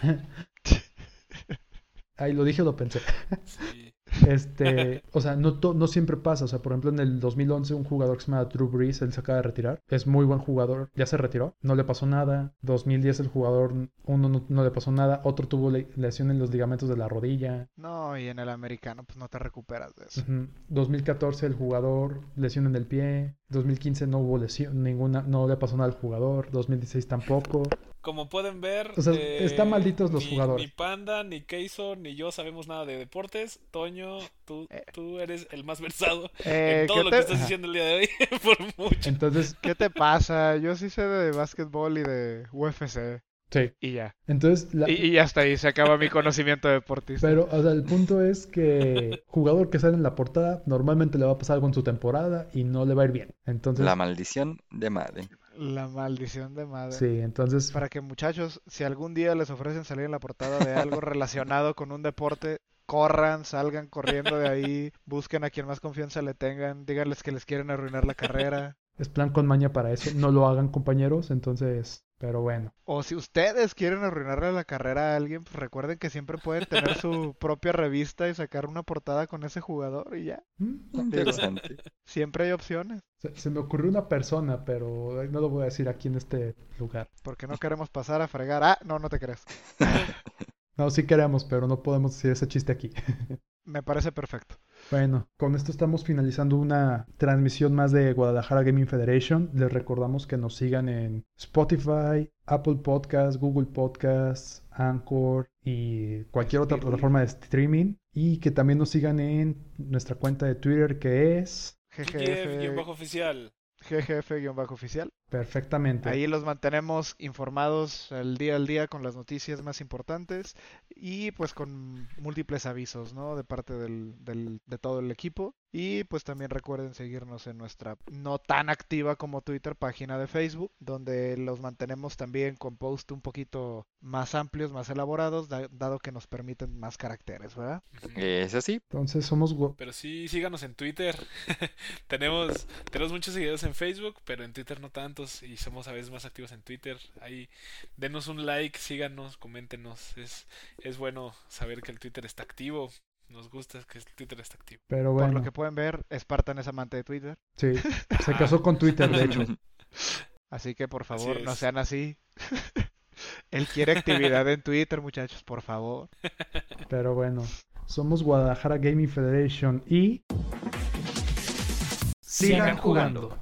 Ahí lo dije, lo pensé. Sí. Este, o sea, no, to, no siempre pasa. O sea, por ejemplo, en el dos mil once un jugador que se llama Drew Brees, él se acaba de retirar. Es muy buen jugador, ya se retiró, no le pasó nada. dos mil diez el jugador, uno no, no le pasó nada. Otro tuvo le, lesión en los ligamentos de la rodilla. No, y en el americano pues no te recuperas de eso. Uh-huh. dos mil catorce el jugador, lesión en el pie. dos mil quince no hubo lesión ninguna, no le pasó nada al jugador. dos mil dieciséis tampoco. Como pueden ver, o sea, eh, están malditos los ni, jugadores. Ni Panda, ni Keizo, ni yo sabemos nada de deportes. Toño, tú, eh, tú eres el más versado eh, en todo lo te... que estás diciendo el día de hoy, por mucho. Entonces, ¿qué te pasa? Yo sí sé de básquetbol y de U F C. Sí. Y ya. Entonces, la... y, y hasta ahí se acaba mi conocimiento deportista. Pero, o sea, el punto es que jugador que sale en la portada normalmente le va a pasar algo en su temporada y no le va a ir bien. Entonces, la maldición de Madden. La maldición de madre. Sí, entonces... para que muchachos, si algún día les ofrecen salir en la portada de algo relacionado con un deporte, corran, salgan corriendo de ahí, busquen a quien más confianza le tengan, díganles que les quieren arruinar la carrera. Es plan con maña para eso, no lo hagan compañeros, entonces... pero bueno. O si ustedes quieren arruinarle la carrera a alguien, pues recuerden que siempre pueden tener su propia revista y sacar una portada con ese jugador y ya. Mm, interesante. Digo, siempre hay opciones. Se, se me ocurrió una persona, pero no lo voy a decir aquí en este lugar. Porque no queremos pasar a fregar. Ah, no, no te creas. No, sí queremos, pero no podemos decir ese chiste aquí. Me parece perfecto. Bueno, con esto estamos finalizando una transmisión más de Guadalajara Gaming Federation. Les recordamos que nos sigan en Spotify, Apple Podcasts, Google Podcasts, Anchor y cualquier otra plataforma de streaming. Y que también nos sigan en nuestra cuenta de Twitter que es... G G F-oficial. G G F-oficial. Perfectamente. Ahí los mantenemos informados al día al día con las noticias más importantes y pues con múltiples avisos, ¿no? De parte del, del, de todo el equipo. Y pues también recuerden seguirnos en nuestra no tan activa como Twitter página de Facebook, donde los mantenemos también con posts un poquito más amplios, más elaborados, da, dado que nos permiten más caracteres, ¿verdad? Es así. Entonces somos... pero sí, síganos en Twitter. tenemos, tenemos muchos seguidores en Facebook, pero en Twitter no tanto. Y somos a veces más activos en Twitter. Ahí denos un like, síganos, coméntenos. Es, es bueno saber que el Twitter está activo. Nos gusta que el Twitter está activo. Pero bueno. Por lo que pueden ver, Spartan es amante de Twitter. Sí, se casó con Twitter, de hecho. Así que por favor, no sean así. Él quiere actividad en Twitter, muchachos, por favor. Pero bueno, somos Guadalajara Gaming Federation y... sigan jugando.